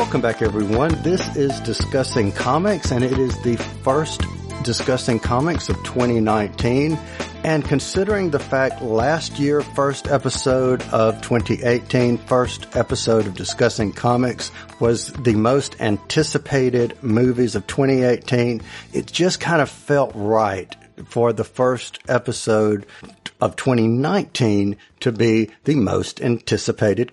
Welcome back, everyone. This is Discussing Comics, and it is the first Discussing Comics of 2019. And considering the fact last year, first episode of 2018, first episode of Discussing Comics was the most anticipated movies of 2018, it just kind of felt right for the first episode of 2019 to be the most anticipated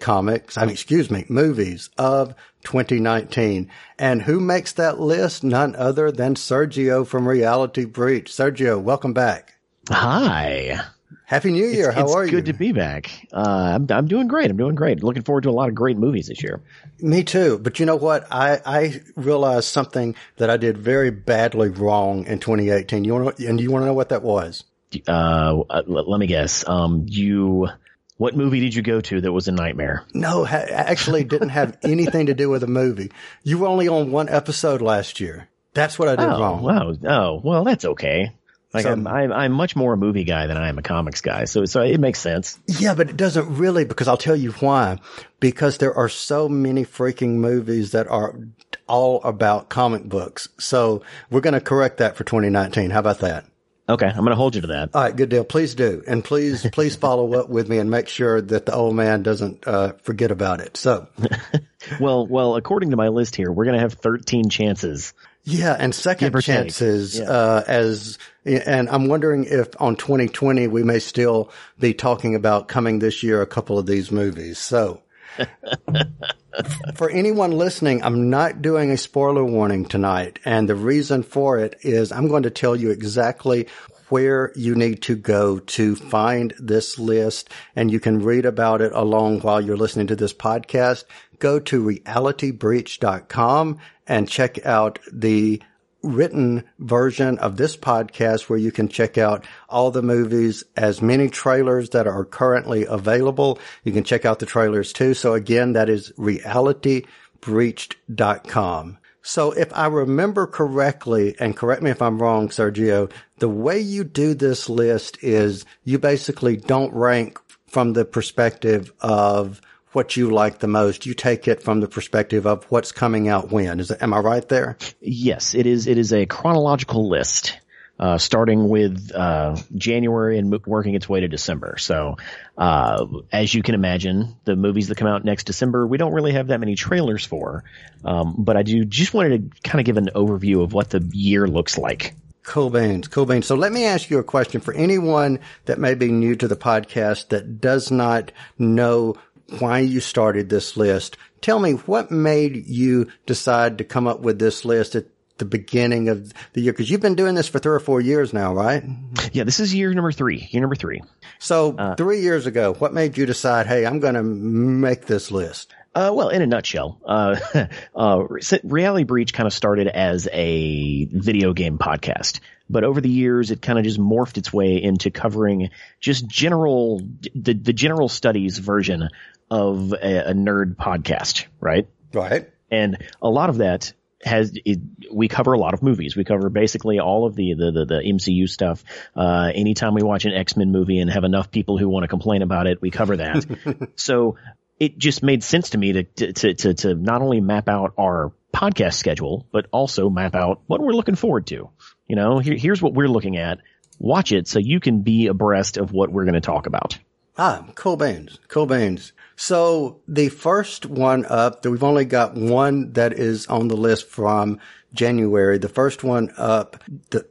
movies of 2019. And who makes that list? None other than Sergio from Reality Breach. Sergio, welcome back. Hi. Happy New Year. How are you? It's good to be back. I'm doing great. Looking forward to a lot of great movies this year. Me too. But you know what? I realized something that I did very badly wrong in 2018. You want to know what that was? Let me guess. What movie did you go to that was a nightmare? No, actually didn't have anything to do with a movie. You were only on one episode last year. That's what I did wrong. Wow. Oh, well, that's okay. Like so, I'm much more a movie guy than I am a comics guy. So it makes sense. Yeah, but it doesn't really, because I'll tell you why. Because there are so many freaking movies that are all about comic books. So we're going to correct that for 2019. How about that? Okay, I'm going to hold you to that. All right, good deal. Please do. And please follow up with me and make sure that the old man doesn't forget about it. So, well, according to my list here, we're going to have 13 chances. Yeah, and second chances, yeah. And I'm wondering if on 2020 we may still be talking about coming this year a couple of these movies. So for anyone listening, I'm not doing a spoiler warning tonight. And the reason for it is I'm going to tell you exactly where you need to go to find this list, and you can read about it along while you're listening to this podcast. Go to realitybreach.com and check out the written version of this podcast, where you can check out all the movies, as many trailers that are currently available. You can check out the trailers too. So again, that is realitybreached.com. So if I remember correctly, and correct me if I'm wrong, Sergio, the way you do this list is you basically don't rank from the perspective of what you like the most. You take it from the perspective of what's coming out when. Am I right there? Yes, it is. It is a chronological list, starting with January and working its way to December. So as you can imagine, the movies that come out next December, we don't really have that many trailers for. But I just wanted to kind of give an overview of what the year looks like. Cool beans. So let me ask you a question for anyone that may be new to the podcast that does not know why you started this list. Tell me, what made you decide to come up with this list at the beginning of the year? Because you've been doing this for 3 or 4 years now, right? Yeah, this is year number three. So 3 years ago, what made you decide, hey, I'm going to make this list? Well, in a nutshell, Reality Breach kind of started as a video game podcast, but over the years, it kind of just morphed its way into covering just the general studies version of a nerd podcast, right? Right. And a lot of that we cover a lot of movies. We cover basically all of the MCU stuff. Anytime we watch an X-Men movie and have enough people who want to complain about it, we cover that. So it just made sense to me to not only map out our podcast schedule, but also map out what we're looking forward to. You know, here's what we're looking at. Watch it so you can be abreast of what we're going to talk about. Cool beans. So the first one up, we've only got one that is on the list from January. The first one up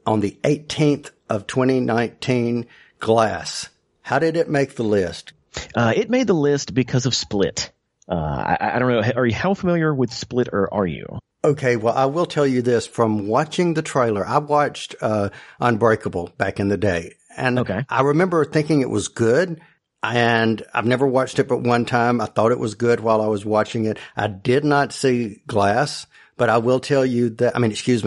on the 18th of 2019, Glass. How did it make the list? It made the list because of Split. I don't know. How familiar with Split are you? Okay, well, I will tell you this from watching the trailer. I watched Unbreakable back in the day, and okay. I remember thinking it was good. And I've never watched it but one time. I thought it was good while I was watching it. I did not see Glass, but I will tell you that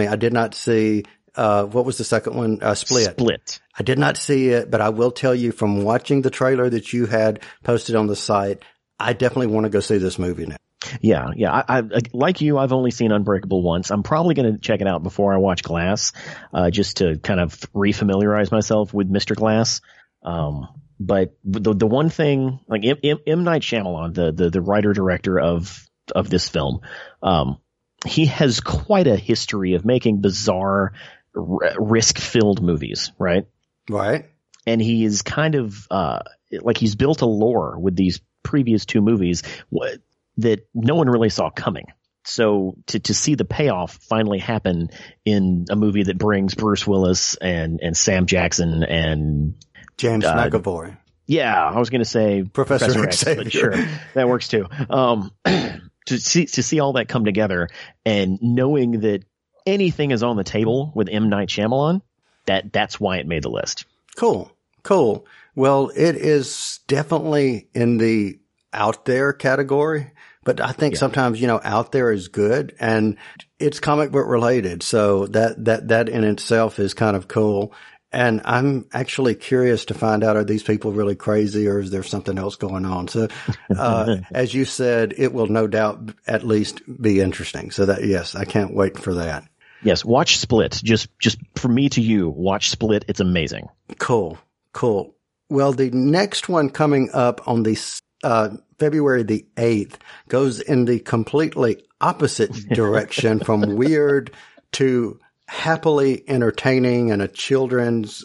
– I did not see what was the second one? Split. I did not see it, but I will tell you from watching the trailer that you had posted on the site, I definitely want to go see this movie now. Yeah. I like you, I've only seen Unbreakable once. I'm probably going to check it out before I watch Glass just to kind of re-familiarize myself with Mr. Glass. But the one thing, like M. Night Shyamalan, the writer director of of this film. He has quite a history of making bizarre, risk-filled movies, right? Right. And he is kind of like he's built a lore with these previous two movies that no one really saw coming. So to see the payoff finally happen in a movie that brings Bruce Willis and Sam Jackson and James McAvoy. Yeah, I was going to say Professor X, but sure, that works too. To see all that come together and knowing that anything is on the table with M. Night Shyamalan, that's why it made the list. Cool. Well, it is definitely in the out there category, but I think sometimes, out there is good, and it's comic book related. So that in itself is kind of cool. And I'm actually curious to find out, are these people really crazy, or is there something else going on? So, as you said, it will no doubt at least be interesting. So that, yes, I can't wait for that. Yes. Watch Split. Just from me to you, watch Split. It's amazing. Cool. Well, the next one coming up on the, February the 8th goes in the completely opposite direction from weird to happily entertaining and a children's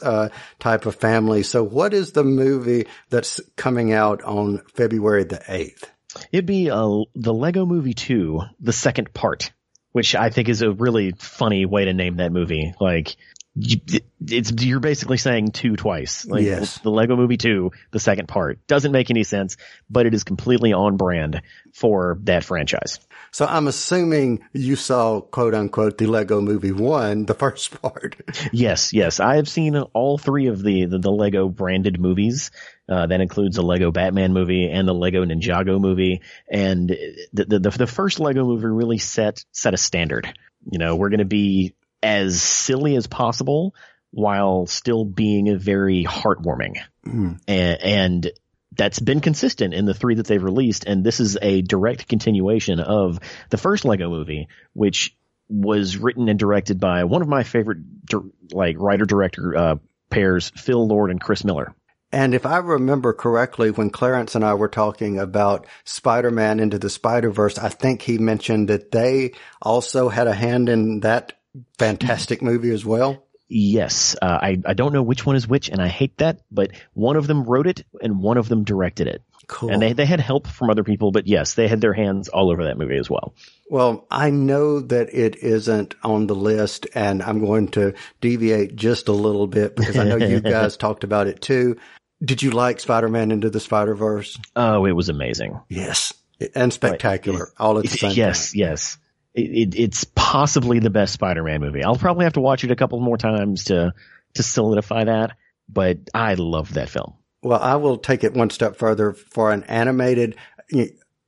type of family. So what is the movie that's coming out on February the 8th? It'd be the Lego Movie 2, the second part, which I think is a really funny way to name that movie. Like, you're basically saying two twice. Like, yes. The Lego Movie 2, the second part. Doesn't make any sense, but it is completely on brand for that franchise. So I'm assuming you saw, quote unquote, the Lego Movie 1, the first part. Yes. I have seen all three of the Lego branded movies. That includes the Lego Batman movie and the Lego Ninjago movie. And the first Lego movie really set a standard. We're going to be as silly as possible while still being very heartwarming. Mm. And that's been consistent in the three that they've released. And this is a direct continuation of the first Lego movie, which was written and directed by one of my favorite writer-director pairs, Phil Lord and Chris Miller. And if I remember correctly, when Clarence and I were talking about Spider-Man Into the Spider-Verse, I think he mentioned that they also had a hand in that fantastic movie as well. Yes. I don't know which one is which, and I hate that, but one of them wrote it and one of them directed it. Cool. And they had help from other people, but yes, they had their hands all over that movie as well. Well, I know that it isn't on the list, and I'm going to deviate just a little bit because I know you guys talked about it too. Did you like Spider-Man Into the Spider-Verse? Oh, it was amazing. Yes. And spectacular. All at the same time. Yes. It's possibly the best Spider-Man movie. I'll probably have to watch it a couple more times to solidify that, but I love that film. Well, I will take it one step further. For an animated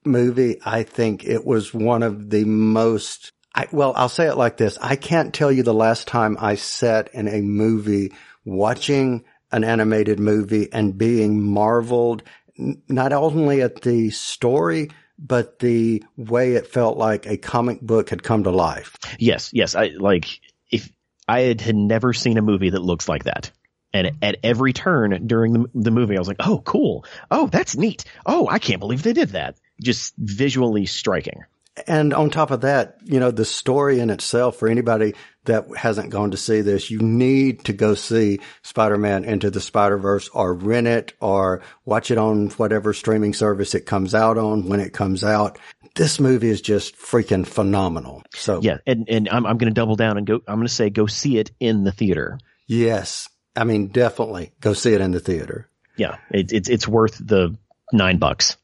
movie, I think it was one of the most – I'll say it like this. I can't tell you the last time I sat in a movie watching an animated movie and being marveled not only at the story – but the way it felt like a comic book had come to life. Yes. If I had never seen a movie that looks like that. And at every turn during the movie, I was like, oh, cool. Oh, that's neat. Oh, I can't believe they did that. Just visually striking. And on top of that, the story in itself, for anybody that hasn't gone to see this, you need to go see Spider-Man Into the Spider-Verse, or rent it, or watch it on whatever streaming service it comes out on when it comes out. This movie is just freaking phenomenal. So yeah, and I'm going to double down and go see it in the theater. Yes. I mean, definitely go see it in the theater. Yeah. It's worth the $9.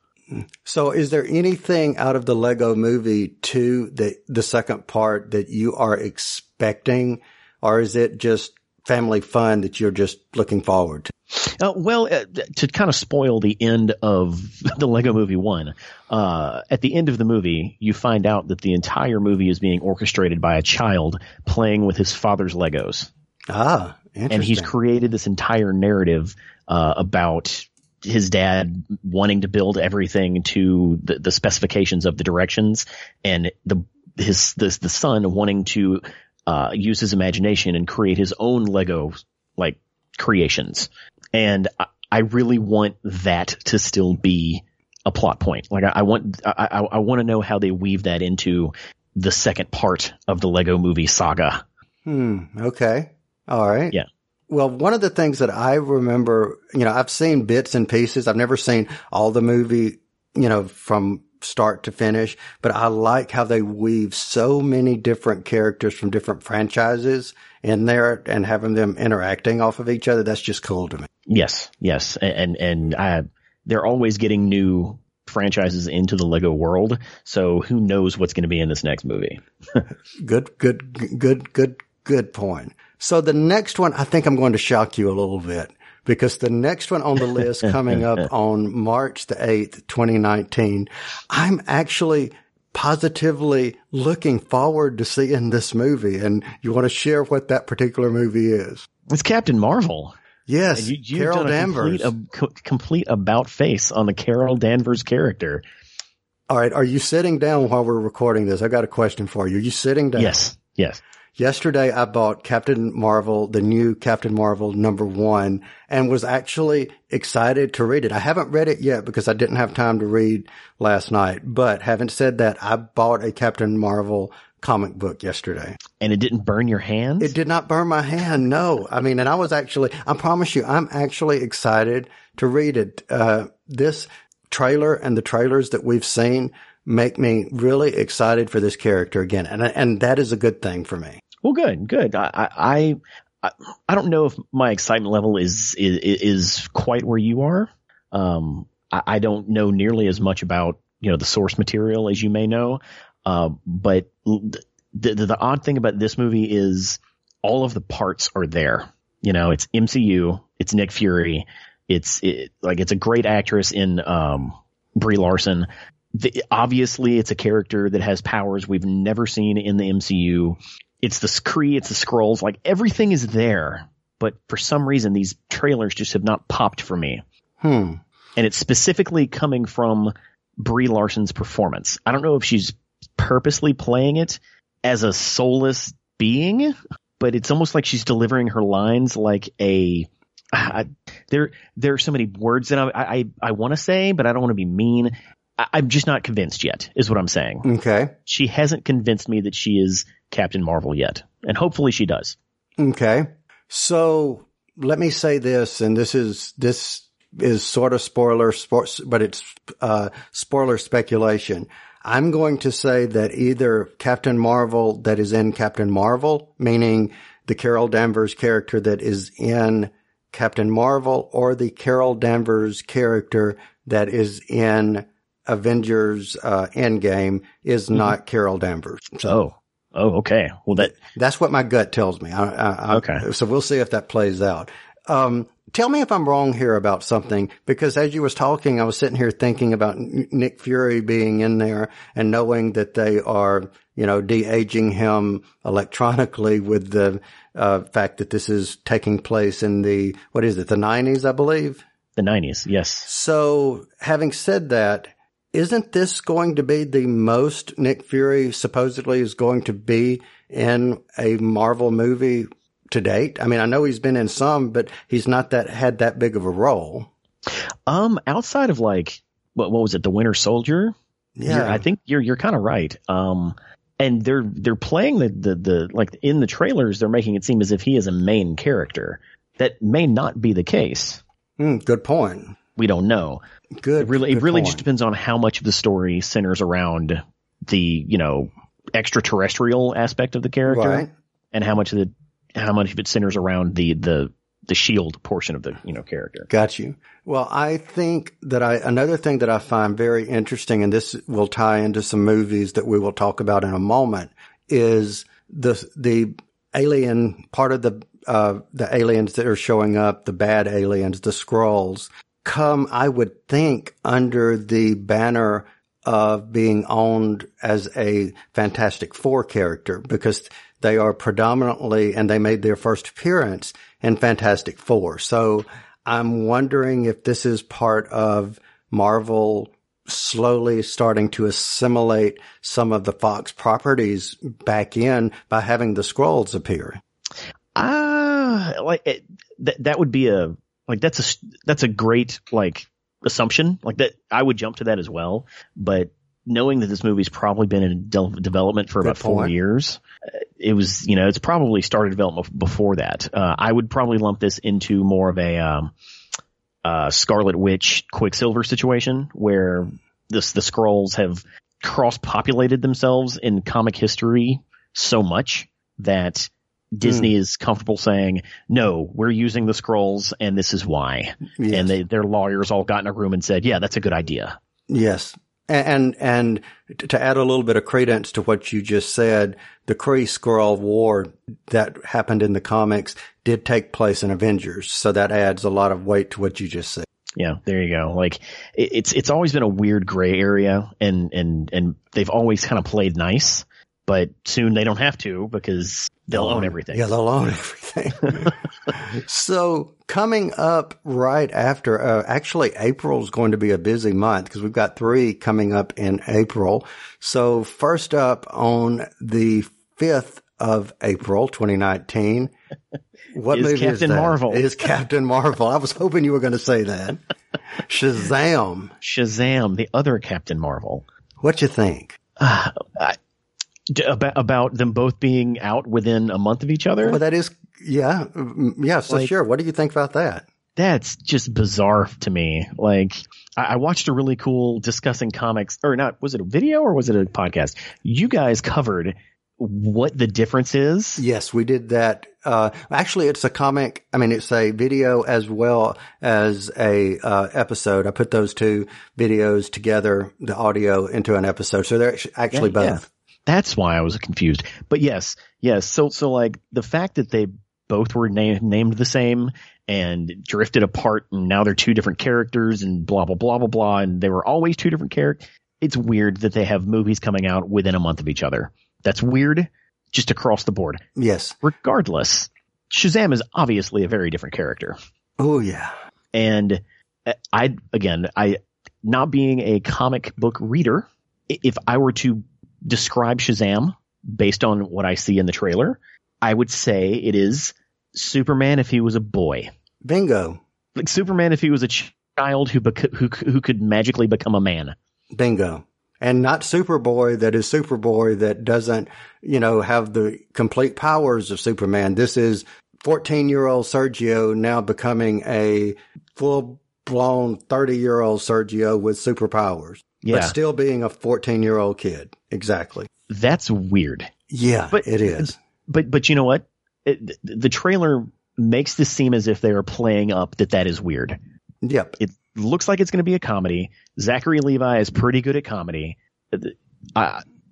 So is there anything out of the Lego Movie 2, the second part, that you are expecting, or is it just family fun that you're just looking forward to? To kind of spoil the end of the Lego Movie 1, at the end of the movie, you find out that the entire movie is being orchestrated by a child playing with his father's Legos. Ah, interesting. And he's created this entire narrative about his dad wanting to build everything to the specifications of the directions, and the son wanting to use his imagination and create his own Lego creations. And I really want that to still be a plot point. Like I want to know how they weave that into the second part of the Lego Movie saga. Okay. All right. Yeah. Well, one of the things that I remember, you know, I've seen bits and pieces. I've never seen all the movie, you know, from start to finish, but I like how they weave so many different characters from different franchises in there and having them interacting off of each other. That's just cool to me. Yes. Yes. And they're always getting new franchises into the Lego world. So who knows what's going to be in this next movie? Good point. So the next one, I think I'm going to shock you a little bit, because the next one on the list coming up on March the 8th, 2019, I'm actually positively looking forward to seeing this movie. And you want to share what that particular movie is? It's Captain Marvel. Yes, Carol Danvers. Complete about face on the Carol Danvers character. All right. Are you sitting down while we're recording this? I got a question for you. Are you sitting down? Yes. Yes. Yesterday, I bought Captain Marvel, the new Captain Marvel #1, and was actually excited to read it. I haven't read it yet because I didn't have time to read last night, but having said that, I bought a Captain Marvel comic book yesterday. And it didn't burn your hand? It did not burn my hand, no. I mean, and I was actually, I promise you, I'm actually excited to read it. This trailer and the trailers that we've seen make me really excited for this character again. And that is a good thing for me. Well, good, good. I don't know if my excitement level is quite where you are. I don't know nearly as much about, you know, the source material as you may know. But the odd thing about this movie is all of the parts are there. You know, it's MCU, it's Nick Fury, it's a great actress in Brie Larson. Obviously, it's a character that has powers we've never seen in the MCU. It's the Kree, it's the Skrulls, like everything is there. But for some reason, these trailers just have not popped for me. And it's specifically coming from Brie Larson's performance. I don't know if she's purposely playing it as a soulless being, but it's almost like she's delivering her lines like a... There are so many words that I want to say, but I don't want to be mean. I'm just not convinced yet, is what I'm saying. Okay. She hasn't convinced me that she is Captain Marvel yet, and hopefully she does. Okay. So let me say this, and this is sort of spoiler speculation. I'm going to say that either Captain Marvel that is in Captain Marvel, meaning the Carol Danvers character that is in Captain Marvel, or the Carol Danvers character that is in Avengers Endgame is not Carol Danvers. So, oh, okay. Well, that's what my gut tells me. Okay. So we'll see if that plays out. Tell me if I'm wrong here about something, because as you was talking, I was sitting here thinking about Nick Fury being in there and knowing that they are, you know, de-aging him electronically with the fact that this is taking place in the, what is it, the 90s, I believe? The 90s, yes. So having said that, isn't this going to be the most Nick Fury supposedly is going to be in a Marvel movie to date? I mean, I know he's been in some, but he's not had that big of a role. Outside of like, what was it? The Winter Soldier? Yeah. I think you're kind of right. And they're playing the like in the trailers, they're making it seem as if he is a main character. That may not be the case. Good point. We don't know. Good. It really just depends on how much of the story centers around the, you know, extraterrestrial aspect of the character, right, and how much of it centers around the shield portion of the, you know, character. Got you. Well, I think that another thing that I find very interesting, and this will tie into some movies that we will talk about in a moment, is the alien part of the aliens that are showing up, the bad aliens, the Skrulls, come, I would think, under the banner of being owned as a Fantastic Four character, because they are predominantly, and they made their first appearance in Fantastic Four. So I'm wondering if this is part of Marvel slowly starting to assimilate some of the Fox properties back in by having the Skrulls appear. That would be a great assumption like that. I would jump to that as well. But knowing that this movie's probably been in development for about 4 years, it was, you know, it's probably started development before that. I would probably lump this into more of a Scarlet Witch Quicksilver situation where the Skrulls have cross-populated themselves in comic history so much that Disney is comfortable saying, no, we're using the Skrulls and this is why. Yes. And their lawyers all got in a room and said, yeah, that's a good idea. Yes. And to add a little bit of credence to what you just said, the Kree-Skrull war that happened in the comics did take place in Avengers. So that adds a lot of weight to what you just said. Yeah, there you go. Like it's always been a weird gray area and they've always kind of played nice, but soon they don't have to because they'll own everything. Yeah, they'll own everything. So coming up right after, actually April's going to be a busy month because we've got 3 coming up in April. So first up on the 5th of April, 2019, what movie is that? Marvel. Is Captain Marvel. I was hoping you were going to say that. Shazam. Shazam, the other Captain Marvel. What you think? About them both being out within a month of each other? Well, that is, yeah. Yeah, so like, sure. What do you think about that? That's just bizarre to me. Like, I watched a really cool Discussing Comics, or not, was it a video or was it a podcast? You guys covered what the difference is. Yes, we did that. Actually, it's a comic. I mean, it's a video as well as a episode. I put those 2 videos together, the audio into an episode. So they're actually both. Yeah. That's why I was confused. But yes. So like the fact that they both were named the same and drifted apart and now they're 2 different characters and blah, blah, blah, blah, blah. And they were always 2 different characters. It's weird that they have movies coming out within a month of each other. That's weird just across the board. Yes. Regardless, Shazam is obviously a very different character. Oh, yeah. And I, not being a comic book reader, if I were to describe Shazam based on what I see in the trailer, I would say it is Superman if he was a boy. Bingo. Like Superman if he was a child who could magically become a man. Bingo. And not Superboy that is Superboy that doesn't, you know, have the complete powers of Superman. This is 14-year-old Sergio now becoming a full-blown 30-year-old Sergio with superpowers. Yeah. But still being a 14-year-old kid. Exactly. That's weird. Yeah, but it is. But you know what? The trailer makes this seem as if they are playing up that is weird. Yep. It looks like it's going to be a comedy. Zachary Levi is pretty good at comedy.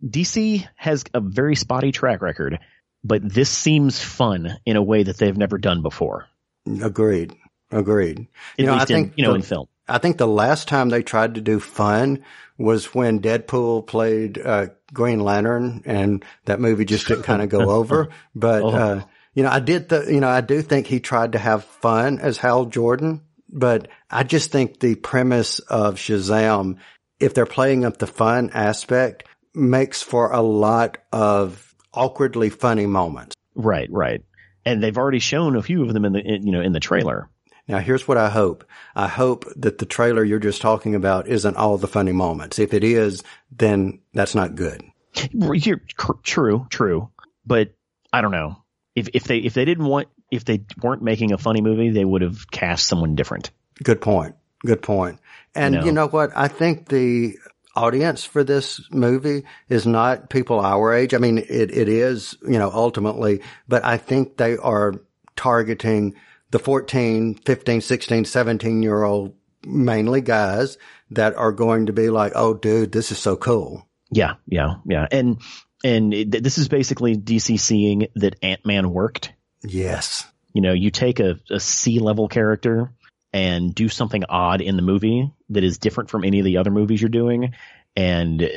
DC has a very spotty track record, but this seems fun in a way that they've never done before. Agreed. At least in film. I think the last time they tried to do fun was when Deadpool played Green Lantern, and that movie just didn't kind of go over. But I do think he tried to have fun as Hal Jordan. But I just think the premise of Shazam, if they're playing up the fun aspect, makes for a lot of awkwardly funny moments. Right. And they've already shown a few of them in the trailer. Now, here's what I hope. I hope that the trailer you're just talking about isn't all the funny moments. If it is, then that's not good. True. But I don't know. If they weren't making a funny movie, they would have cast someone different. Good point. And you know what? I think the audience for this movie is not people our age. I mean, it is, you know, ultimately, but I think they are targeting the 14, 15, 16, 17-year-old mainly guys that are going to be like, oh, dude, this is so cool. Yeah. And this is basically DC seeing that Ant-Man worked. Yes. You know, you take a C-level character and do something odd in the movie that is different from any of the other movies you're doing. And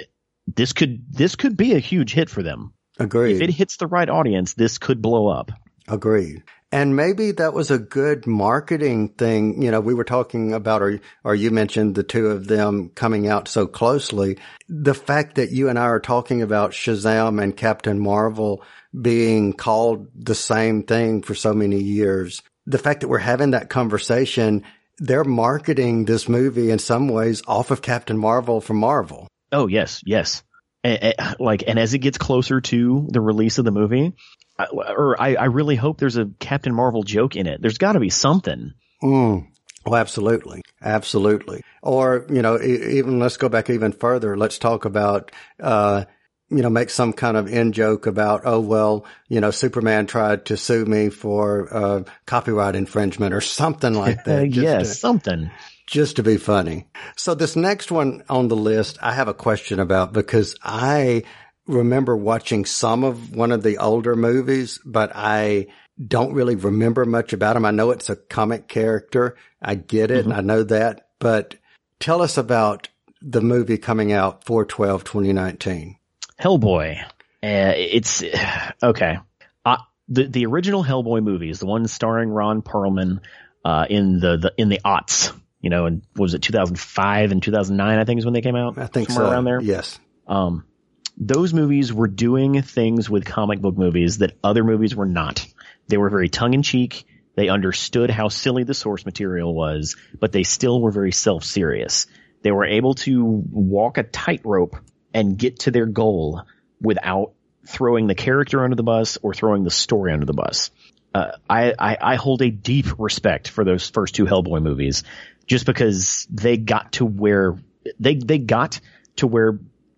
this could be a huge hit for them. Agreed. If it hits the right audience, this could blow up. Agreed. And maybe that was a good marketing thing. You know, we were talking about, or you mentioned the 2 of them coming out so closely. The fact that you and I are talking about Shazam and Captain Marvel being called the same thing for so many years, the fact that we're having that conversation they're marketing this movie in some ways off of Captain Marvel from Marvel. Oh, yes, yes. And as it gets closer to the release of the movie, I really hope there's a Captain Marvel joke in it. There's got to be something. Mm. Oh, absolutely. Absolutely. Or, you know, even let's go back even further. Let's talk about, you know, make some kind of in joke about, oh, well, you know, Superman tried to sue me for copyright infringement or something like that. Something. Just to be funny. So this next one on the list, I have a question about because I remember watching some of one of the older movies, but I don't really remember much about him. I know it's a comic character. I get it. Mm-hmm. And I know that, but tell us about the movie coming out 4/12/2019. Hellboy. It's okay. The original Hellboy movies, the one starring Ron Perlman, in the aughts, you know, and was it 2005 and 2009? I think is when they came out. I think somewhere so. Around there. Yes. Those movies were doing things with comic book movies that other movies were not. They were very tongue-in-cheek. They understood how silly the source material was, but they still were very self-serious. They were able to walk a tightrope and get to their goal without throwing the character under the bus or throwing the story under the bus. I hold a deep respect for those first two Hellboy movies just because they got to where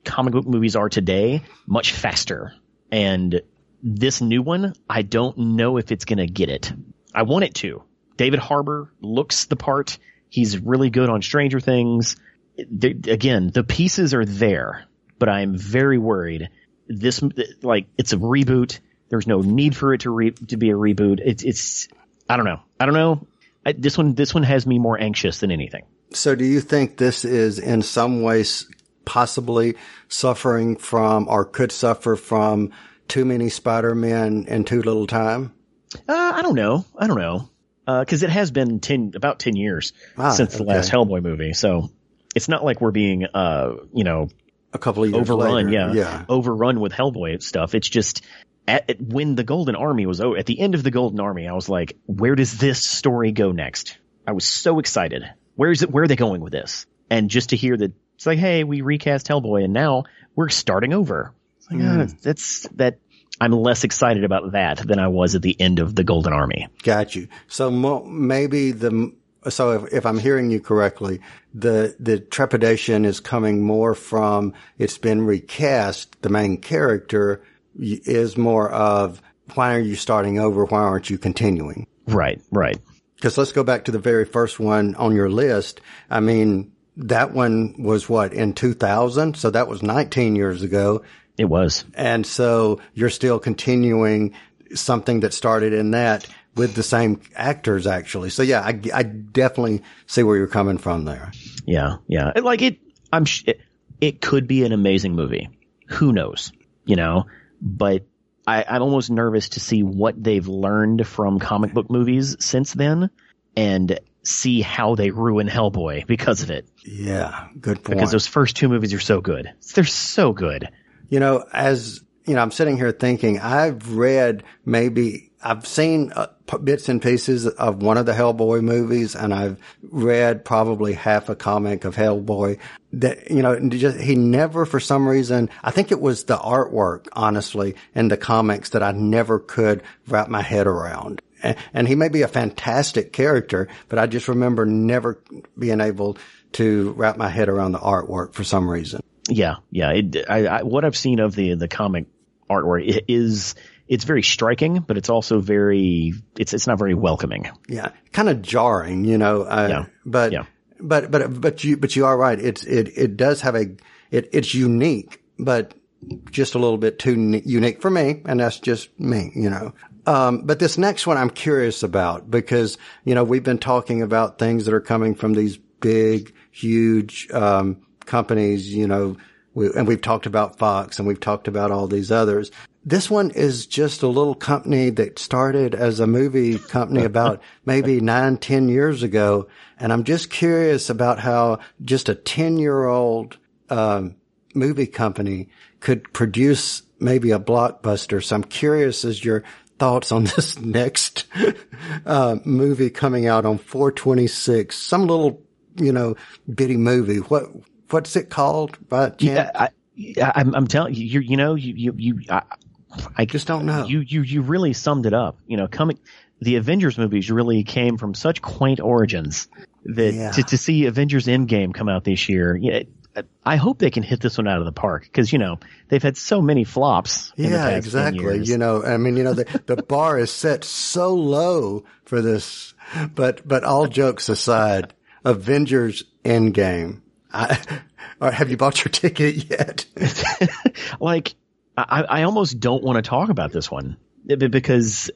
comic book movies are today much faster. And this new one, I don't know if it's going to get it. I want it to. David Harbour looks the part. He's really good on Stranger Things. Again, the pieces are there, but I'm very worried. This, like, it's a reboot. There's no need for it to be a reboot. It's I don't know. This one has me more anxious than anything. So do you think this is in some ways possibly suffering from or could suffer from too many Spider-Men in too little time? I don't know. Because it has been about 10 years since the last Hellboy movie. So it's not like we're being, a couple of years overrun. Later. Yeah. Overrun with Hellboy stuff. It's just when the Golden Army was over, at the end of the Golden Army, I was like, where does this story go next? I was so excited. Where are they going with this? And just to hear that it's like, hey, we recast Hellboy and now we're starting over. Like, I'm less excited about that than I was at the end of the Golden Army. Got you. So if I'm hearing you correctly, the trepidation is coming more from it's been recast. The main character is more of why are you starting over? Why aren't you continuing? Right. Because let's go back to the very first one on your list. I mean, that one was what, in 2000? So that was 19 years ago. It was. And so you're still continuing something that started in that with the same actors, actually. So, yeah, I definitely see where you're coming from there. Yeah. It could be an amazing movie. Who knows? You know? But I'm almost nervous to see what they've learned from comic book movies since then and see how they ruin Hellboy because of it. Yeah, good point. Because those first two movies are so good. They're so good. You know, as you know, I'm sitting here thinking I've seen bits and pieces of one of the Hellboy movies, and I've read probably half a comic of Hellboy that, you know, he never, for some reason, I think it was the artwork, honestly, in the comics that I never could wrap my head around. And he may be a fantastic character, but I just remember never being able to wrap my head around the artwork for some reason. Yeah. What I've seen of the comic artwork it's very striking, but it's also very it's not very welcoming. Yeah, kind of jarring, you know. But you are right. It does have it's unique, but just a little bit too unique for me, and that's just me, you know. But this next one I'm curious about because, you know, we've been talking about things that are coming from these big, huge companies, you know, and we've talked about Fox and we've talked about all these others. This one is just a little company that started as a movie company about maybe 9-10 years ago. And I'm just curious about how just a 10-year-old movie company could produce maybe a blockbuster. So I'm curious as you're thoughts on this next movie coming out on 4/26? Some little, bitty movie. What's it called? By chance? Yeah, I'm telling you, I just don't know. You really summed it up. The Avengers movies really came from such quaint origins that to see Avengers Endgame come out this year, I hope they can hit this one out of the park because, they've had so many flops. In the past 10 years. The bar is set so low for this, but all jokes aside, Avengers Endgame. Have you bought your ticket yet? I almost don't want to talk about this one because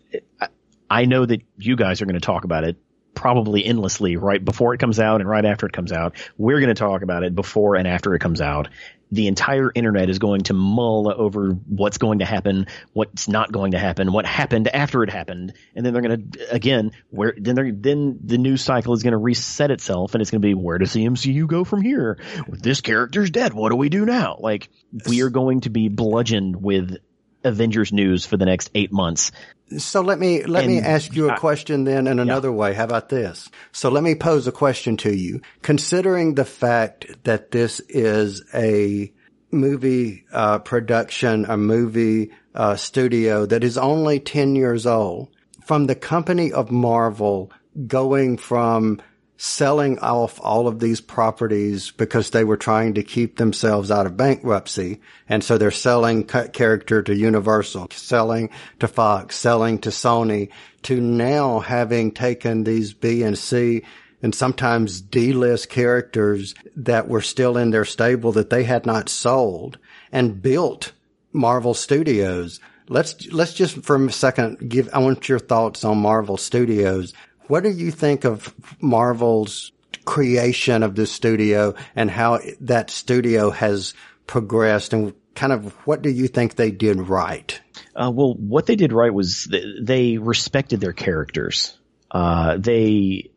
I know that you guys are going to talk about it probably endlessly right before it comes out and right after it comes out. We're going to talk about it before and after it comes out. The entire internet is going to mull over what's going to happen, what's not going to happen, what happened after it happened. And then they're going to, then the news cycle is going to reset itself and it's going to be, where does the MCU go from here? This character's dead. What do we do now? We are going to be bludgeoned with Avengers news for the next 8 months. So let me ask you a question then in another way. How about this? So let me pose a question to you. Considering the fact that this is a movie production, a movie studio that is only 10 years old, from the company of Marvel going from selling off all of these properties because they were trying to keep themselves out of bankruptcy. And so they're selling character to Universal, selling to Fox, selling to Sony, to now having taken these B and C and sometimes D-list characters that were still in their stable that they had not sold and built Marvel Studios. Let's just for a second I want your thoughts on Marvel Studios. What do you think of Marvel's creation of this studio and how that studio has progressed and kind of what do you think they did right? Well, what they did right was they respected their characters. They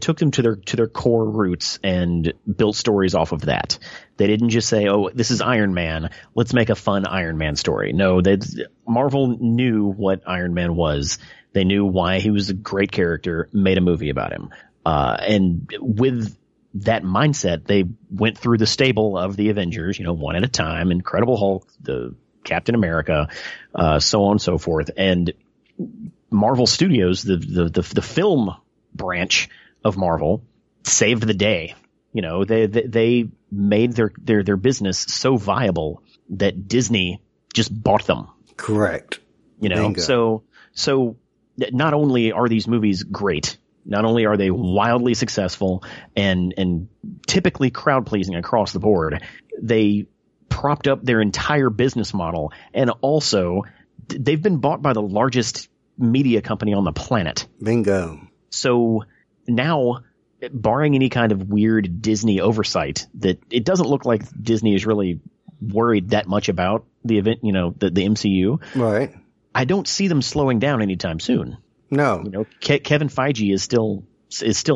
took them to their core roots and built stories off of that. They didn't just say, "Oh, this is Iron Man. Let's make a fun Iron Man story." No, Marvel knew what Iron Man was. They knew why he was a great character, made a movie about him. And with that mindset, they went through the stable of the Avengers, one at a time, Incredible Hulk, the Captain America, so on and so forth. And Marvel Studios, the film branch of Marvel, saved the day. They made their business so viable that Disney just bought them. Correct. Bingo. So not only are these movies great, not only are they wildly successful and typically crowd-pleasing across the board, they propped up their entire business model. And also, they've been bought by the largest media company on the planet. Bingo. So now, barring any kind of weird Disney oversight that it doesn't look like Disney is really worried that much about the event, the MCU. Right. I don't see them slowing down anytime soon. No. Kevin Feige is still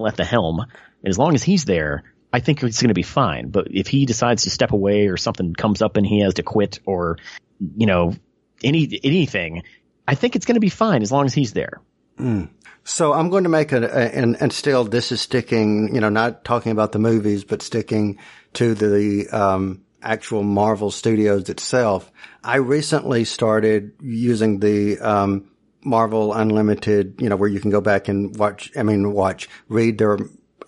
at the helm. And as long as he's there, I think it's going to be fine. But if he decides to step away or something comes up and he has to quit or, anything, I think it's going to be fine as long as he's there. Mm. So I'm going to make and still this is sticking, not talking about the movies, but sticking to the, actual Marvel Studios itself. I recently started using the Marvel Unlimited, where you can go back and read their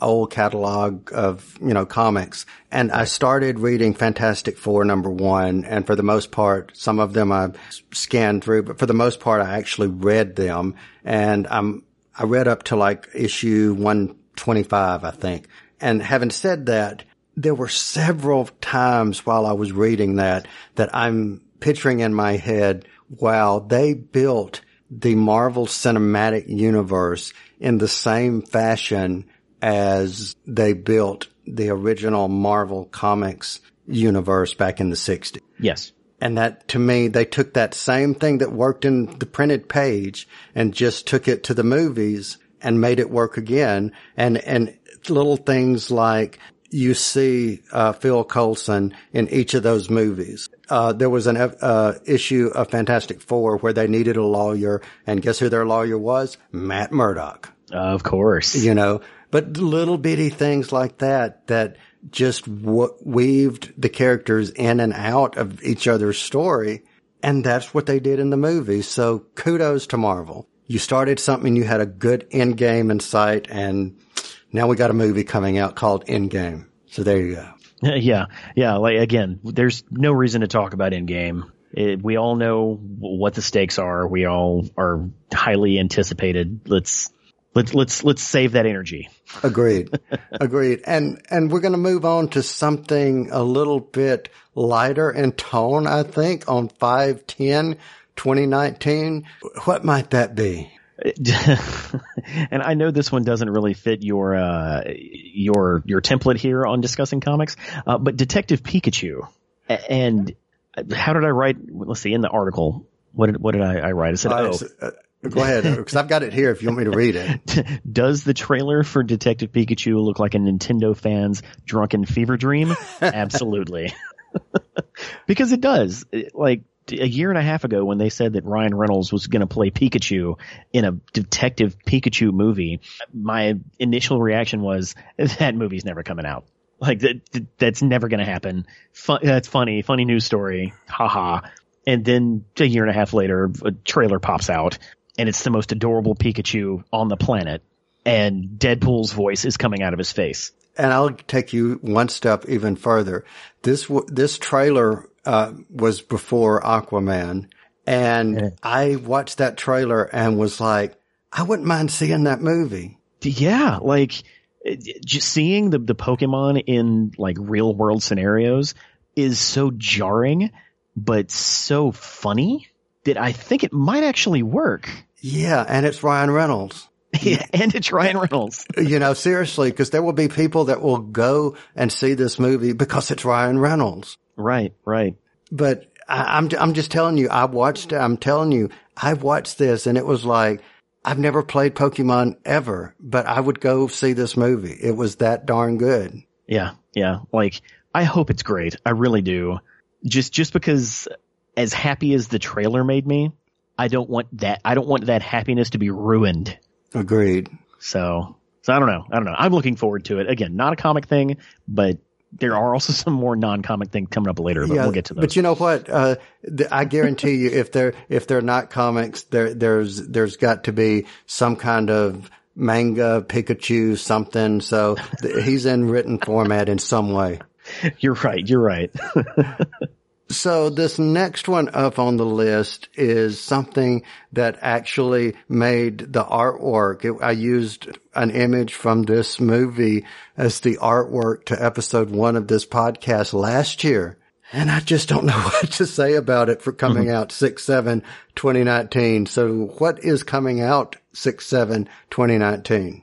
old catalog of, comics. And I started reading Fantastic Four #1. And for the most part, some of them I scanned through, but for the most part, I actually read them. And I read up to issue 125, I think. And having said that, there were several times while I was reading that I'm picturing in my head, wow, they built the Marvel Cinematic Universe in the same fashion as they built the original Marvel Comics universe back in the 60s. Yes. And that, to me, they took that same thing that worked in the printed page and just took it to the movies and made it work again. And little things like, you see Phil Coulson in each of those movies. there was an issue of Fantastic Four where they needed a lawyer, and guess who their lawyer was? Matt Murdock. Of course. You know, but little bitty things like that that just weaved the characters in and out of each other's story, and that's what they did in the movie. So kudos to Marvel. You started something, you had a good end game in sight, and now we got a movie coming out called Endgame. So there you go. Yeah. Yeah. Like, again, there's no reason to talk about Endgame. We all know what the stakes are. We all are highly anticipated. Let's save that energy. Agreed. Agreed. And we're going to move on to something a little bit lighter in tone, I think, on 5/10/2019. What might that be? And I know this one doesn't really fit your template here on discussing comics, but Detective Pikachu. And how did I write? Let's see, in the article, what did I write? I said, go ahead, because I've got it here if you want me to read it. Does the trailer for Detective Pikachu look like a Nintendo fan's drunken fever dream? Absolutely. Because it does. Like, a year and a half ago when they said that Ryan Reynolds was going to play Pikachu in a Detective Pikachu movie, my initial reaction was, that movie's never coming out. Like, that's never going to happen. That's funny news story. Haha. And then a year and a half later, a trailer pops out, and it's the most adorable Pikachu on the planet, and Deadpool's voice is coming out of his face. And I'll take you one step even further. This trailer was before Aquaman, and I watched that trailer and was like, I wouldn't mind seeing that movie. Yeah, like, just seeing the Pokemon in, like, real world scenarios is so jarring, but so funny that I think it might actually work. Yeah, and it's Ryan Reynolds. Yeah, and it's Ryan Reynolds. You know, seriously, because there will be people that will go and see this movie because it's Ryan Reynolds. Right, right. But I'm just telling you, I watched this, and it was like, I've never played Pokemon ever, but I would go see this movie. It was that darn good. Yeah, yeah. Like, I hope it's great. I really do. Just because, as happy as the trailer made me, I don't want that happiness to be ruined. Agreed. So I don't know. I'm looking forward to it. Again, not a comic thing, but there are also some more non-comic things coming up later, but we'll get to those. But you know what? I guarantee you, if they're not comics, there's got to be some kind of manga, Pikachu, something. So he's in written format in some way. You're right. So this next one up on the list is something that actually made the artwork. I used an image from this movie as the artwork to episode 1 of this podcast last year. And I just don't know what to say about it for coming out 6/7/2019. So what is coming out 6/7/2019?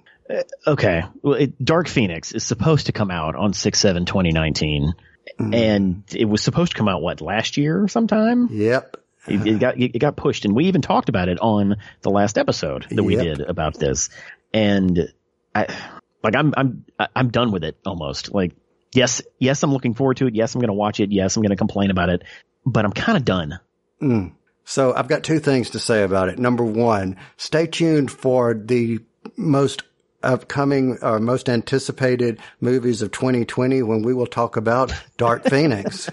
Okay. Well, Dark Phoenix is supposed to come out on 6/7/2019. And it was supposed to come out, last year sometime? Yep. It got pushed, and we even talked about it on the last episode that we did about this. And I'm done with it almost. Like, yes, I'm looking forward to it. Yes, I'm going to watch it. Yes, I'm going to complain about it, but I'm kind of done. So I've got two things to say about it. Number one, stay tuned for the most upcoming or most anticipated movies of 2020 when we will talk about Dark Phoenix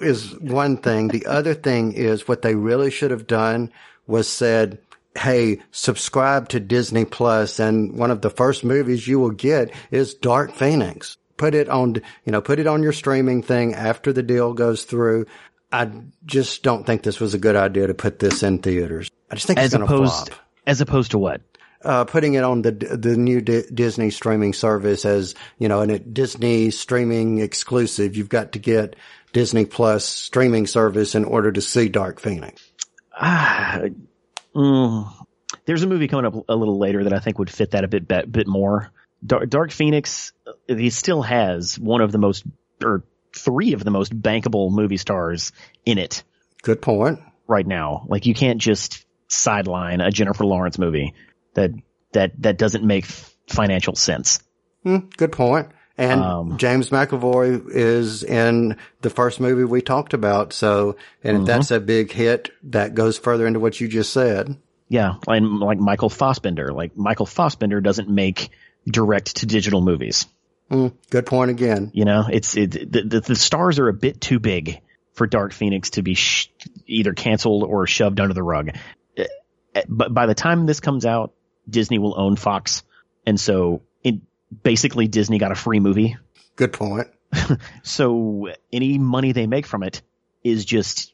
is one thing. The other thing is what they really should have done was said, hey, subscribe to Disney Plus, and one of the first movies you will get is Dark Phoenix. Put it on your streaming thing after the deal goes through. I just don't think this was a good idea to put this in theaters. I just think it's going to flop. As opposed to what? Putting it on the new Disney streaming service as, a Disney streaming exclusive. You've got to get Disney Plus streaming service in order to see Dark Phoenix. There's a movie coming up a little later that I think would fit that a bit more. Dark Phoenix, he still has three of the most bankable movie stars in it. Good point. Right now. Like, you can't just sideline a Jennifer Lawrence movie. That doesn't make financial sense. Good point. And James McAvoy is in the first movie we talked about. So, and if that's a big hit, that goes further into what you just said. Yeah. And like Michael Fassbender, doesn't make direct to digital movies. Good point again. You know, the stars are a bit too big for Dark Phoenix to be either canceled or shoved under the rug. But by the time this comes out, Disney will own Fox. And so basically Disney got a free movie. Good point. So any money they make from it is just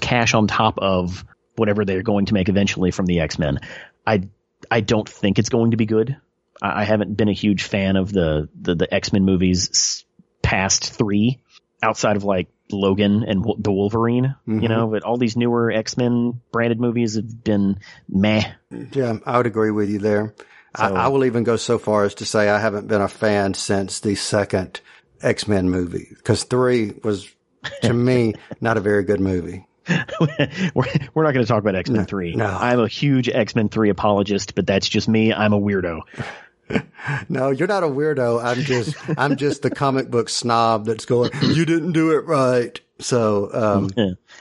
cash on top of whatever they're going to make eventually from the X-Men. I don't think it's going to be good. I haven't been a huge fan of the X-Men movies past three, outside of like Logan and the Wolverine, you know, but all these newer X-Men branded movies have been meh. Yeah, I would agree with you there. So, I will even go so far as to say I haven't been a fan since the second X-Men movie, because three was, to me, not a very good movie. We're not going to talk about X-Men 3. No. I'm a huge X-Men 3 apologist, but that's just me. I'm a weirdo. No, you're not a weirdo. I'm just the comic book snob that's going, you didn't do it right. So,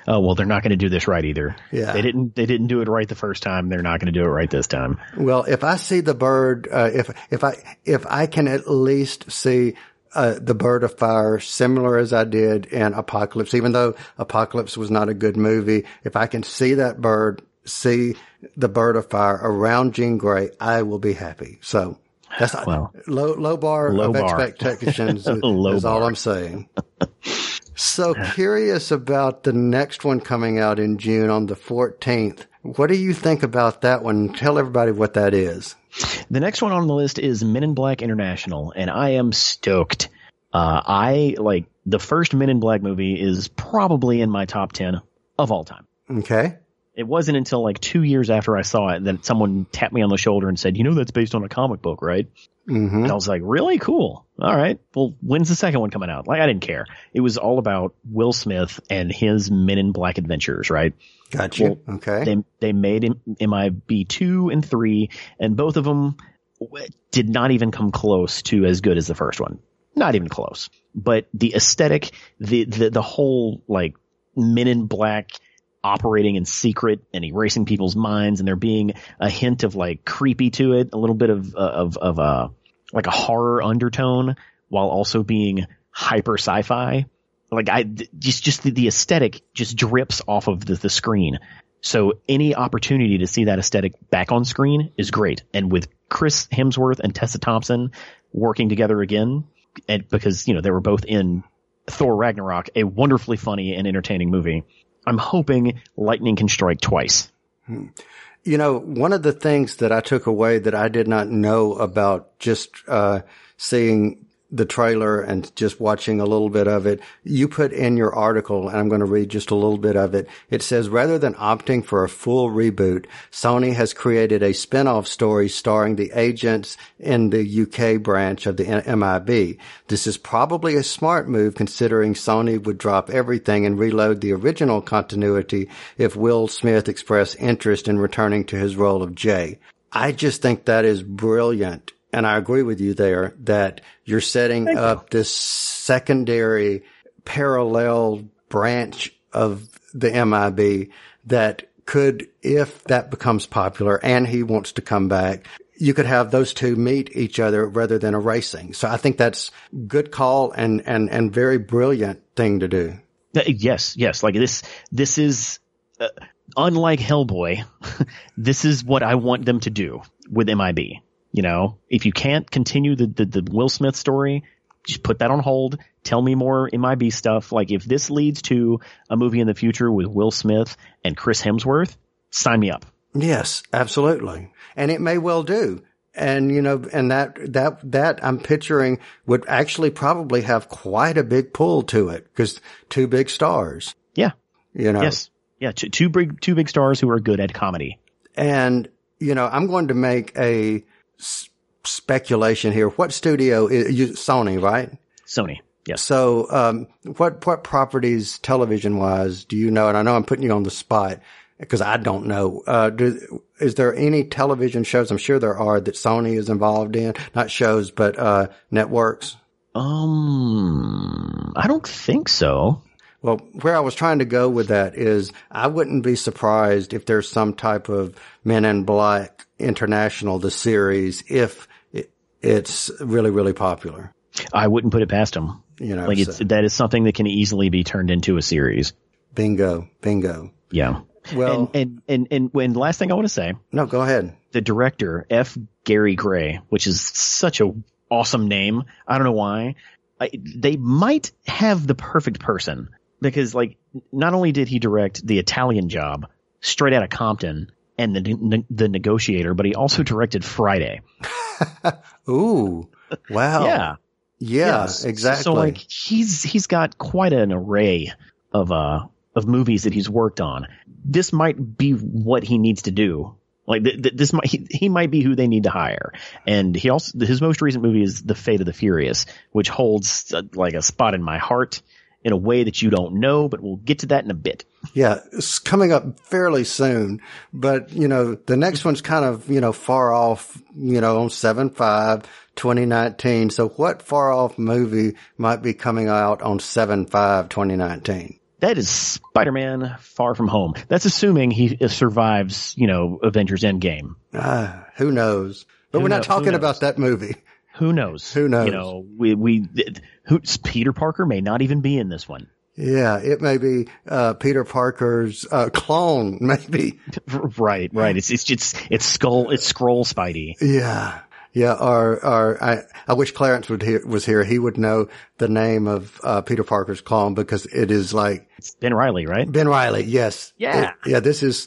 oh, well, they're not going to do this right either. Yeah. They didn't do it right the first time. They're not going to do it right this time. Well, if I see the bird, if I can at least see the Bird of Fire, similar as I did in Apocalypse, even though Apocalypse was not a good movie, if I can see that bird, see the Bird of Fire around Jean Grey, I will be happy. So that's low bar low of bar. Expectations is all I'm saying. So curious about the next one coming out in June on the 14th. What do you think about that one? Tell everybody what that is. The next one on the list is Men in Black International, and I am stoked. The first Men in Black movie is probably in my top 10 of all time. Okay. It wasn't until like 2 years after I saw it that someone tapped me on the shoulder and said, you know, that's based on a comic book, right? Mm-hmm. And I was like, really? Cool. All right. Well, when's the second one coming out? Like, I didn't care. It was all about Will Smith and his Men in Black adventures, right? Gotcha. Well, okay. They made MIB 2 and 3, and both of them did not even come close to as good as the first one. Not even close. But the aesthetic, the whole like Men in Black operating in secret and erasing people's minds, and there being a hint of like creepy to it, a little bit of like a horror undertone, while also being hyper sci-fi. Like the aesthetic just drips off of the screen. So any opportunity to see that aesthetic back on screen is great. And with Chris Hemsworth and Tessa Thompson working together again, and because, you know, they were both in Thor Ragnarok, a wonderfully funny and entertaining movie, I'm hoping lightning can strike twice. You know, one of the things that I took away that I did not know about just seeing the trailer and just watching a little bit of it, you put in your article, and I'm going to read just a little bit of it. It says, rather than opting for a full reboot, Sony has created a spin-off story starring the agents in the UK branch of the MIB. This is probably a smart move, considering Sony would drop everything and reload the original continuity if Will Smith expressed interest in returning to his role of Jay. I just think that is brilliant. And I agree with you there that you're setting up this secondary parallel branch of the MIB that could, if that becomes popular and he wants to come back, you could have those two meet each other rather than erasing. So I think that's good call and very brilliant thing to do. Yes. Yes. Like this is unlike Hellboy. This is what I want them to do with MIB. You know, if you can't continue the Will Smith story, just put that on hold. Tell me more MIB stuff. Like, if this leads to a movie in the future with Will Smith and Chris Hemsworth, sign me up. Yes, absolutely. And it may well do. And, you know, and that I'm picturing would actually probably have quite a big pull to it, because two big stars. Yeah. You know. Yes. Yeah. Two big stars who are good at comedy. And, you know, I'm going to make a speculation here. What studio is Sony, right? Sony. Yes. So, what properties television wise do you know? And I know I'm putting you on the spot because I don't know. Is there any television shows? I'm sure there are that Sony is involved in, not shows, but, networks. I don't think so. Well, where I was trying to go with that is I wouldn't be surprised if there's some type of Men in Black International, the series, if it's really, really popular. I wouldn't put it past them. You know, like that is something that can easily be turned into a series. Bingo, bingo. Yeah. Well, and last thing I want to say. No, go ahead. The director, F. Gary Gray, which is such a awesome name. I don't know why. They might have the perfect person because, like, not only did he direct The Italian Job, Straight Outta Compton, and the Negotiator, but he also directed Friday. Ooh, wow. Yeah, exactly. So, like, he's got quite an array of movies that he's worked on. This might be what he needs to do. Like this might he might be who they need to hire. And he also his most recent movie is The Fate of the Furious, which holds like a spot in my heart in a way that you don't know, but we'll get to that in a bit. Yeah, it's coming up fairly soon, but you know, the next one's kind of, you know, far off, you know, on 7/5/2019. So what far off movie might be coming out on 7/5/2019? That is Spider-Man Far From Home. That's assuming he survives, you know, Avengers Endgame. Who knows? But we're not talking about that movie. Who knows? Who knows? You know, Peter Parker may not even be in this one. Yeah, it may be Peter Parker's clone, maybe. Right. It's Skrull Spidey. Yeah. Yeah, I wish Clarence was here. He would know the name of Peter Parker's clone because it is like it's Ben Reilly, right? Ben Reilly, yes. Yeah. This is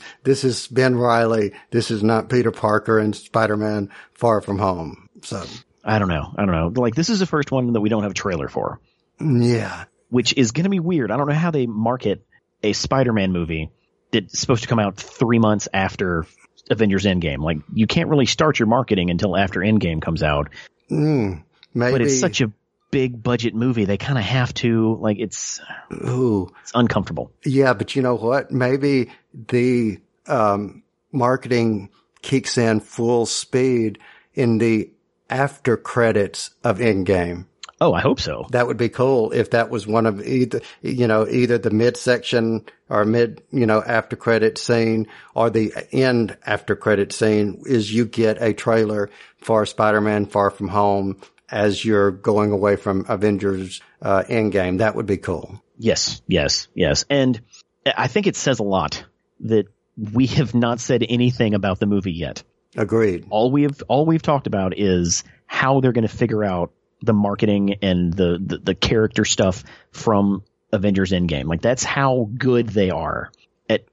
Ben Reilly. This is not Peter Parker in Spider-Man Far From Home. So I don't know. Like this is the first one that we don't have a trailer for. Yeah. Which is going to be weird. I don't know how they market a Spider-Man movie that's supposed to come out 3 months after Avengers Endgame. Like you can't really start your marketing until after Endgame comes out. Maybe. But it's such a big budget movie. They kind of have to like it's uncomfortable. Yeah. But you know what? Maybe the marketing kicks in full speed in the after credits of Endgame. Oh, I hope so. That would be cool if that was one of either the midsection or after credit scene or the end after credit scene is you get a trailer for Spider-Man Far From Home as you're going away from Avengers Endgame. That would be cool. Yes. And I think it says a lot that we have not said anything about the movie yet. Agreed. All we've talked about is how they're going to figure out the marketing and the character stuff from Avengers Endgame. Like that's how good they are at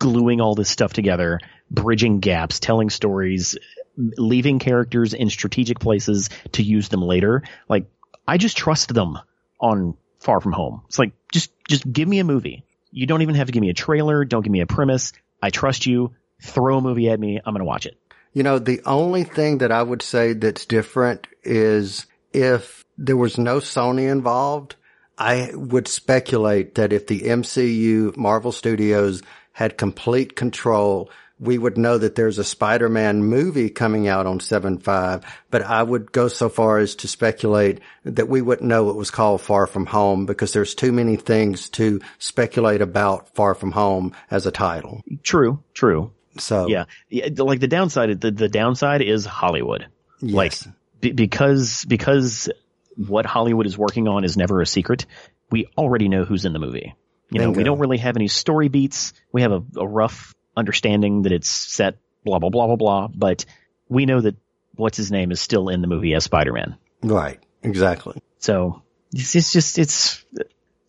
gluing all this stuff together, bridging gaps, telling stories, leaving characters in strategic places to use them later. Like I just trust them on Far From Home. It's like, just give me a movie. You don't even have to give me a trailer. Don't give me a premise. I trust you. Throw a movie at me. I'm going to watch it. You know, the only thing that I would say that's different is, if there was no Sony involved, I would speculate that if the MCU Marvel Studios had complete control, we would know that there's a Spider-Man movie coming out on 7/5. But I would go so far as to speculate that we wouldn't know it was called Far From Home because there's too many things to speculate about Far From Home as a title. True. So yeah, like the downside is Hollywood. Yes. Like, because what Hollywood is working on is never a secret. We already know who's in the movie. You know, we don't really have any story beats. We have a rough understanding that it's set blah, blah, blah, blah, blah. But we know that what's his name is still in the movie as Spider-Man. Right. Exactly. So it's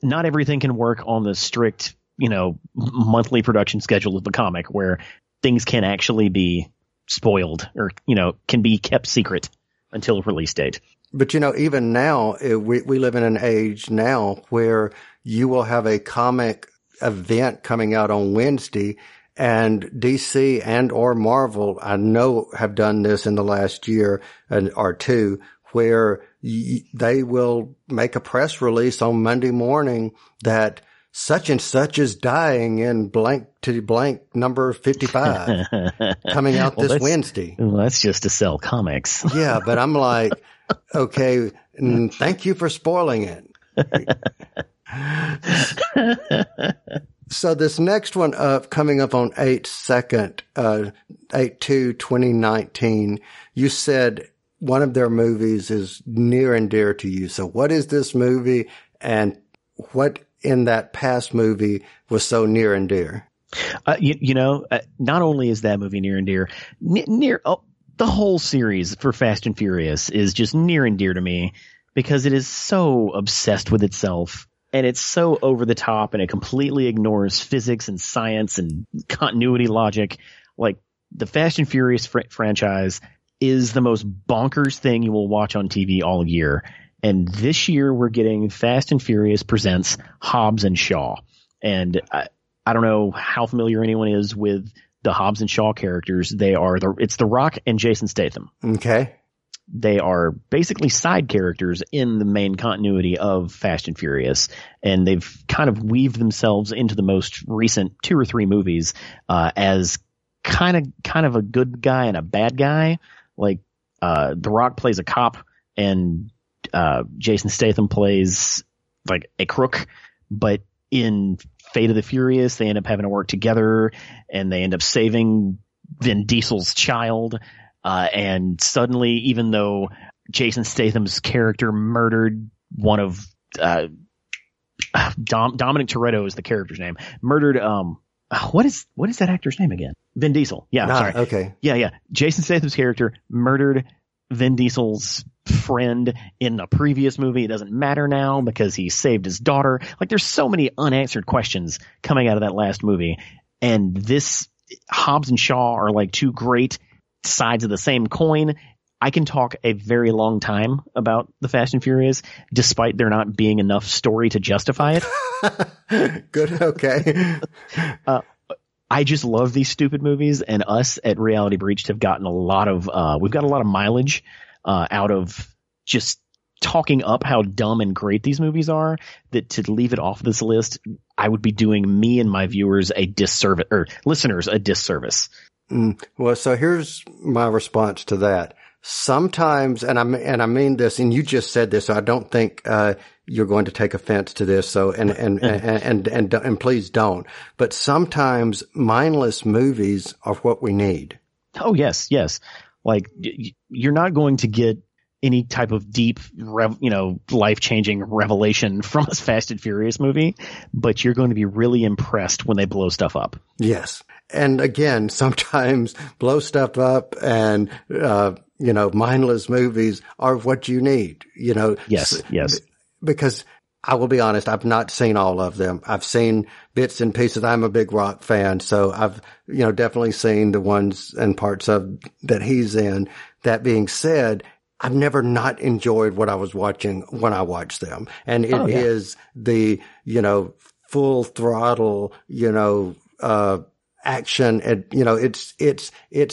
not everything can work on the strict, you know, monthly production schedule of the comic where things can actually be spoiled or, you know, can be kept secret until release date. But, you know, even now, we live in an age now where you will have a comic event coming out on Wednesday, and DC and or Marvel, I know, have done this in the last year or two, where they will make a press release on Monday morning that such and such is dying in blank to blank number 55 coming out Wednesday. Well, that's just to sell comics. Yeah, but I'm like, okay, And thank you for spoiling it. So this next one coming up on 8/2/2019, you said one of their movies is near and dear to you. So what is this movie, and what in that past movie was so near and dear? Not only is that movie near and dear, the whole series for Fast and Furious is just near and dear to me because it is so obsessed with itself, and it's so over the top, and it completely ignores physics and science and continuity logic. Like, the Fast and Furious franchise is the most bonkers thing you will watch on TV all year. And this year we're getting Fast and Furious presents Hobbs and Shaw. And I don't know how familiar anyone is with the Hobbs and Shaw characters. They are it's The Rock and Jason Statham. Okay. They are basically side characters in the main continuity of Fast and Furious, and they've kind of weaved themselves into the most recent 2 or 3 movies as kind of a good guy and a bad guy. Like, The Rock plays a cop, and Jason Statham plays like a crook, but in Fate of the Furious, they end up having to work together, and they end up saving Vin Diesel's child. And suddenly, even though Jason Statham's character murdered one of Dominic Toretto is the character's name, murdered what is that actor's name again? Vin Diesel. Yeah, sorry. Okay. Yeah. Jason Statham's character murdered Vin Diesel's friend in a previous movie. It doesn't matter now because he saved his daughter. Like, there's so many unanswered questions coming out of that last movie, and this Hobbs and Shaw are like two great sides of the same coin. I can talk a very long time about the Fast and Furious, despite there not being enough story to justify it. Good. Okay. I just love these stupid movies, and us at Reality Breached have gotten a lot of mileage out of just talking up how dumb and great these movies are, that to leave it off this list, I would be doing me and my viewers a disservice, or listeners a disservice. Well, so here's my response to that. Sometimes, and I mean this, and you just said this, so I don't think you're going to take offense to this. So, and please don't. But sometimes mindless movies are what we need. Oh yes. Like, you're not going to get any type of deep, life-changing revelation from a Fast and Furious movie, but you're going to be really impressed when they blow stuff up. Yes. And again, sometimes blow stuff up and, mindless movies are what you need, Yes, yes. Because I will be honest, I've not seen all of them. I've seen bits and pieces. I'm a big Rock fan, so I've, definitely seen the ones and parts of that he's in. That being said, I've never not enjoyed what I was watching when I watched them. And it is the, full throttle, action, and it's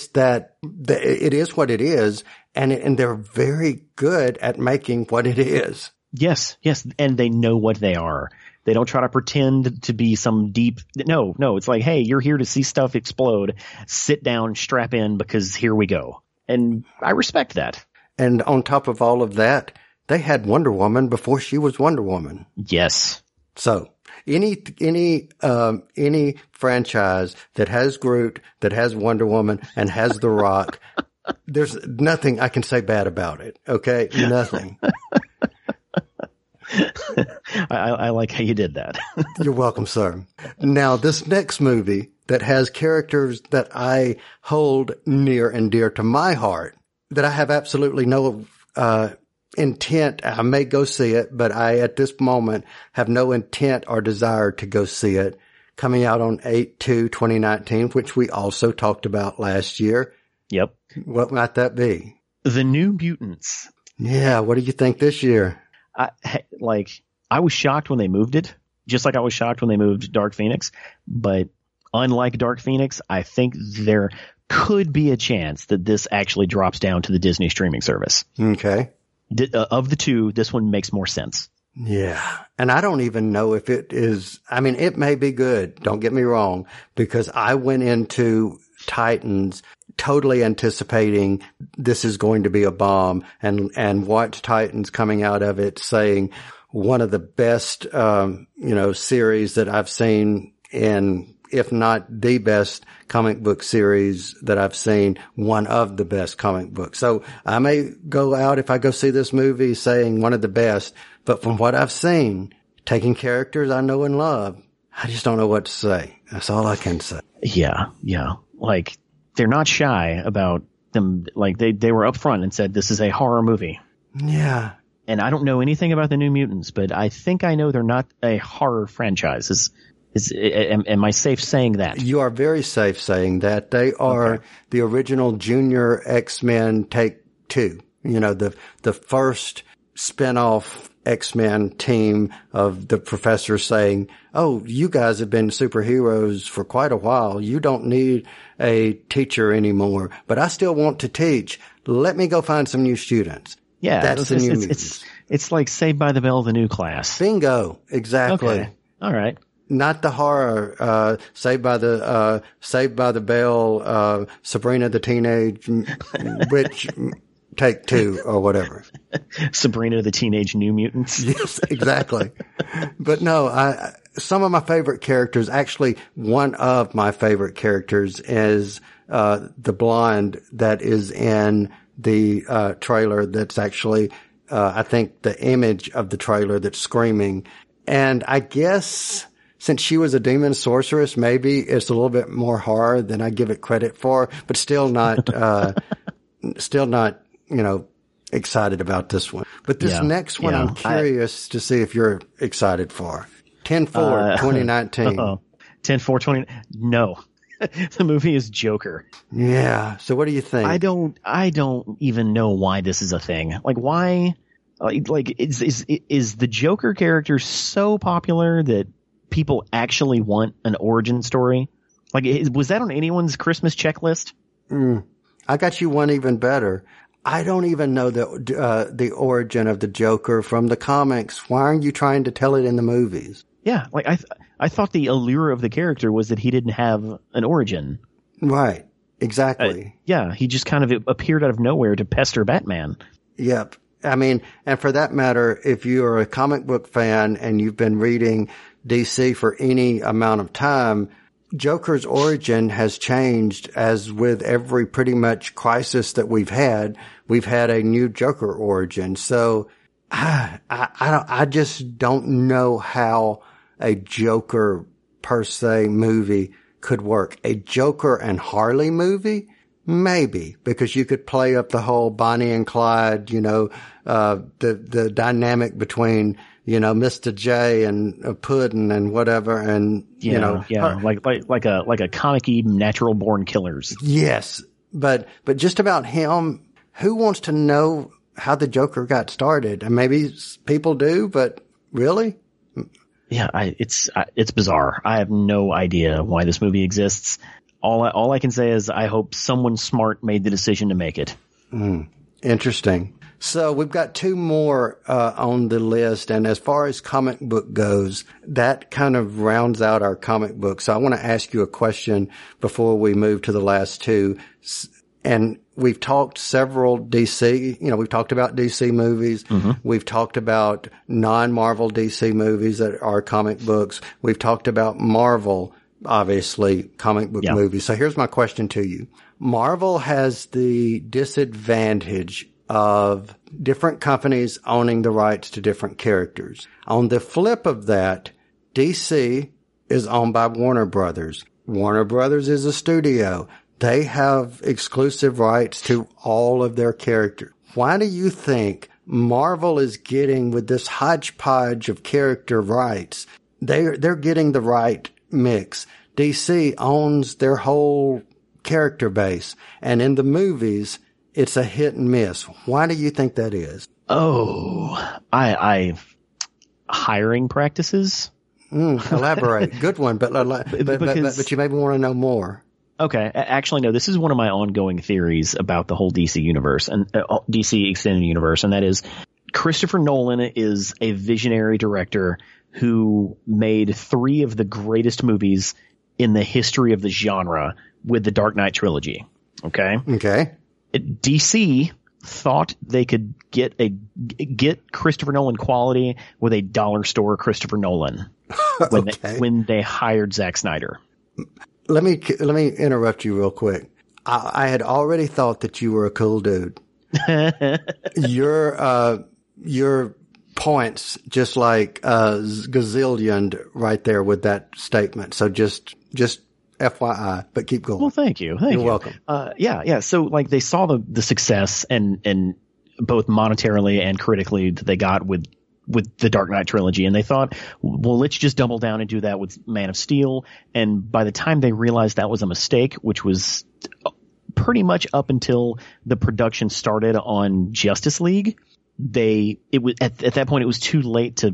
that it is what it is, and they're very good at making what it is. Yes, and they know what they are. They don't try to pretend to be some deep. No, it's like, hey, you're here to see stuff explode. Sit down, strap in, because here we go. And I respect that. And on top of all of that, they had Wonder Woman before she was Wonder Woman. Yes. So any franchise that has Groot, that has Wonder Woman, and has The Rock, there's nothing I can say bad about it. Okay, nothing. I like how you did that. You're welcome, sir. Now, this next movie that has characters that I hold near and dear to my heart, that I have absolutely no intent. I may go see it, but I, at this moment, have no intent or desire to go see it. Coming out on 8/2/2019, which we also talked about last year. Yep. What might that be? The New Mutants. Yeah. What do you think this year? I was shocked when they moved it, just like I was shocked when they moved Dark Phoenix. But unlike Dark Phoenix, I think there could be a chance that this actually drops down to the Disney streaming service. Okay. Of the two, this one makes more sense. Yeah. And I don't even know if it is. I mean, it may be good. Don't get me wrong, because I went into Titans totally anticipating this is going to be a bomb, and watch Titans coming out of it saying one of the best, series that I've seen in, if not the best comic book series that I've seen, one of the best comic books. So I may go out, if I go see this movie, saying one of the best, but from what I've seen, taking characters I know and love, I just don't know what to say. That's all I can say. Yeah. Like, they're not shy about them. Like, they were upfront and said, this is a horror movie. Yeah. And I don't know anything about the New Mutants, but I think I know they're not a horror franchise. Am I safe saying that? You are very safe saying that. They are the original Junior X-Men Take-Two. The first spinoff X-Men team of the professor saying, oh, you guys have been superheroes for quite a while. You don't need a teacher anymore, but I still want to teach. Let me go find some new students. Yeah. That's the New Mutants. It's like Saved by the Bell, the new class. Bingo. Exactly. Okay. All right. Not the horror, Saved by the Bell, Sabrina the Teenage Witch Take Two or whatever. Sabrina the Teenage New Mutants. Yes, exactly. But no, some of my favorite characters, actually one of my favorite characters is, the blonde that is in the, trailer that's actually, I think the image of the trailer that's screaming. And I guess, since she was a demon sorceress, maybe it's a little bit more horror than I give it credit for, but still not, excited about this one. But this next one, I'm curious to see if you're excited for. 10-4, 2019. 10-4, 20. No. The movie is Joker. Yeah. So what do you think? I don't even know why this is a thing. Like, why? Like, is the Joker character so popular that people actually want an origin story? Like, was that on anyone's Christmas checklist? I got you one even better. I don't even know the origin of the Joker from the comics. Why aren't you trying to tell it in the movies? Yeah, like I thought the allure of the character was that he didn't have an origin. Right, exactly. He just kind of appeared out of nowhere to pester Batman. Yep. I mean, and for that matter, if you're a comic book fan and you've been reading DC for any amount of time, Joker's origin has changed. As with every pretty much crisis that we've had a new Joker origin. So I just don't know how a Joker per se movie could work. A Joker and Harley movie? Maybe, because you could play up the whole Bonnie and Clyde, the dynamic between, Mr. J and a Puddin and whatever. And, like a comic-y natural born killers. Yes. But just about him, who wants to know how the Joker got started? And maybe people do, but really? Yeah. It's bizarre. I have no idea why this movie exists. All I can say is I hope someone smart made the decision to make it. Interesting. So we've got two more on the list. And as far as comic book goes, that kind of rounds out our comic book. So I want to ask you a question before we move to the last two. And we've talked several DC, we've talked about DC movies. Mm-hmm. We've talked about non-Marvel DC movies that are comic books. We've talked about Marvel, obviously, comic book movies. So here's my question to you. Marvel has the disadvantage of different companies owning the rights to different characters. On the flip of that, DC is owned by Warner Brothers. Warner Brothers is a studio. They have exclusive rights to all of their characters. Why do you think Marvel is getting, with this hodgepodge of character rights, they're getting the right mix? DC owns their whole character base, and in the movies it's a hit and miss. Why do you think that is? Hiring practices? Elaborate. Good one, but you maybe want to know more. Okay, actually no, this is one of my ongoing theories about the whole DC universe and DC extended universe, and that is Christopher Nolan is a visionary director who made three of the greatest movies in the history of the genre with the Dark Knight trilogy. Okay. Okay. DC thought they could get Christopher Nolan quality with a dollar store Christopher Nolan when okay. when they hired Zack Snyder. Let me interrupt you real quick. I had already thought that you were a cool dude. Your points just like gazillioned right there with that statement. So just FYI, but keep going. Well, thank you. You're welcome. Yeah. So like they saw the success and both monetarily and critically that they got with the Dark Knight trilogy, and they thought, well, let's just double down and do that with Man of Steel. And by the time they realized that was a mistake, which was pretty much up until the production started on Justice League, it was at that point it was too late to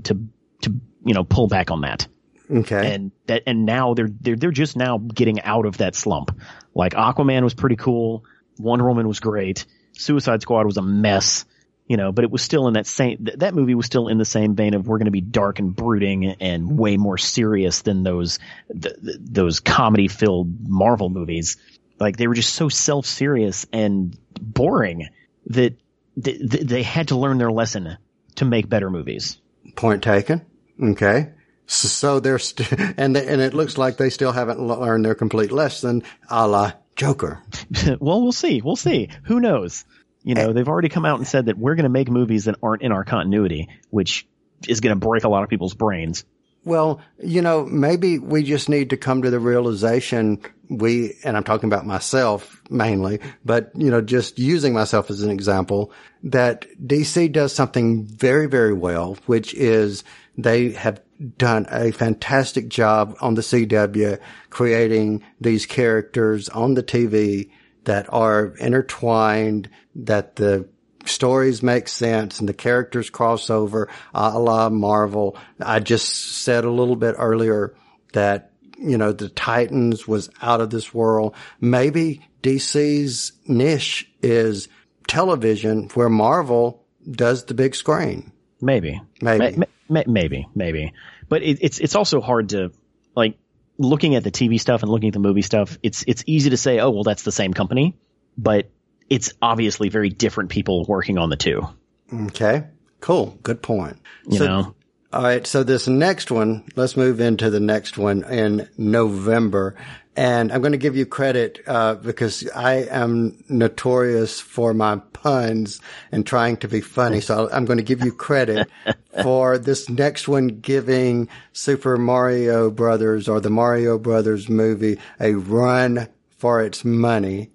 pull back on that. Okay. And now they're just now getting out of that slump. Like Aquaman was pretty cool, Wonder Woman was great, Suicide Squad was a mess, but it was still in that same that movie was still in the same vein of we're going to be dark and brooding and way more serious than those comedy filled Marvel movies. Like they were just so self-serious and boring that they had to learn their lesson to make better movies. Point taken. Okay. So they're and it looks like they still haven't learned their complete lesson, a la Joker. Well, we'll see. Who knows? They've already come out and said that we're going to make movies that aren't in our continuity, which is going to break a lot of people's brains. Well, maybe we just need to come to the realization and I'm talking about myself mainly, but, just using myself as an example, that DC does something very, very well, which is they have done a fantastic job on the CW creating these characters on the TV that are intertwined, that the stories make sense and the characters cross over a la Marvel. I just said a little bit earlier that, the Titans was out of this world. Maybe DC's niche is television where Marvel does the big screen. Maybe. But it's also hard to, like, looking at the TV stuff and looking at the movie stuff, it's easy to say, oh, well, that's the same company, but it's obviously very different people working on the two. Okay, cool. Good point. All right. So this next one, let's move into the next one in November. And I'm going to give you credit, because I am notorious for my puns and trying to be funny. So I'm going to give you credit for this next one, giving Super Mario Brothers or the Mario Brothers movie a run for its money.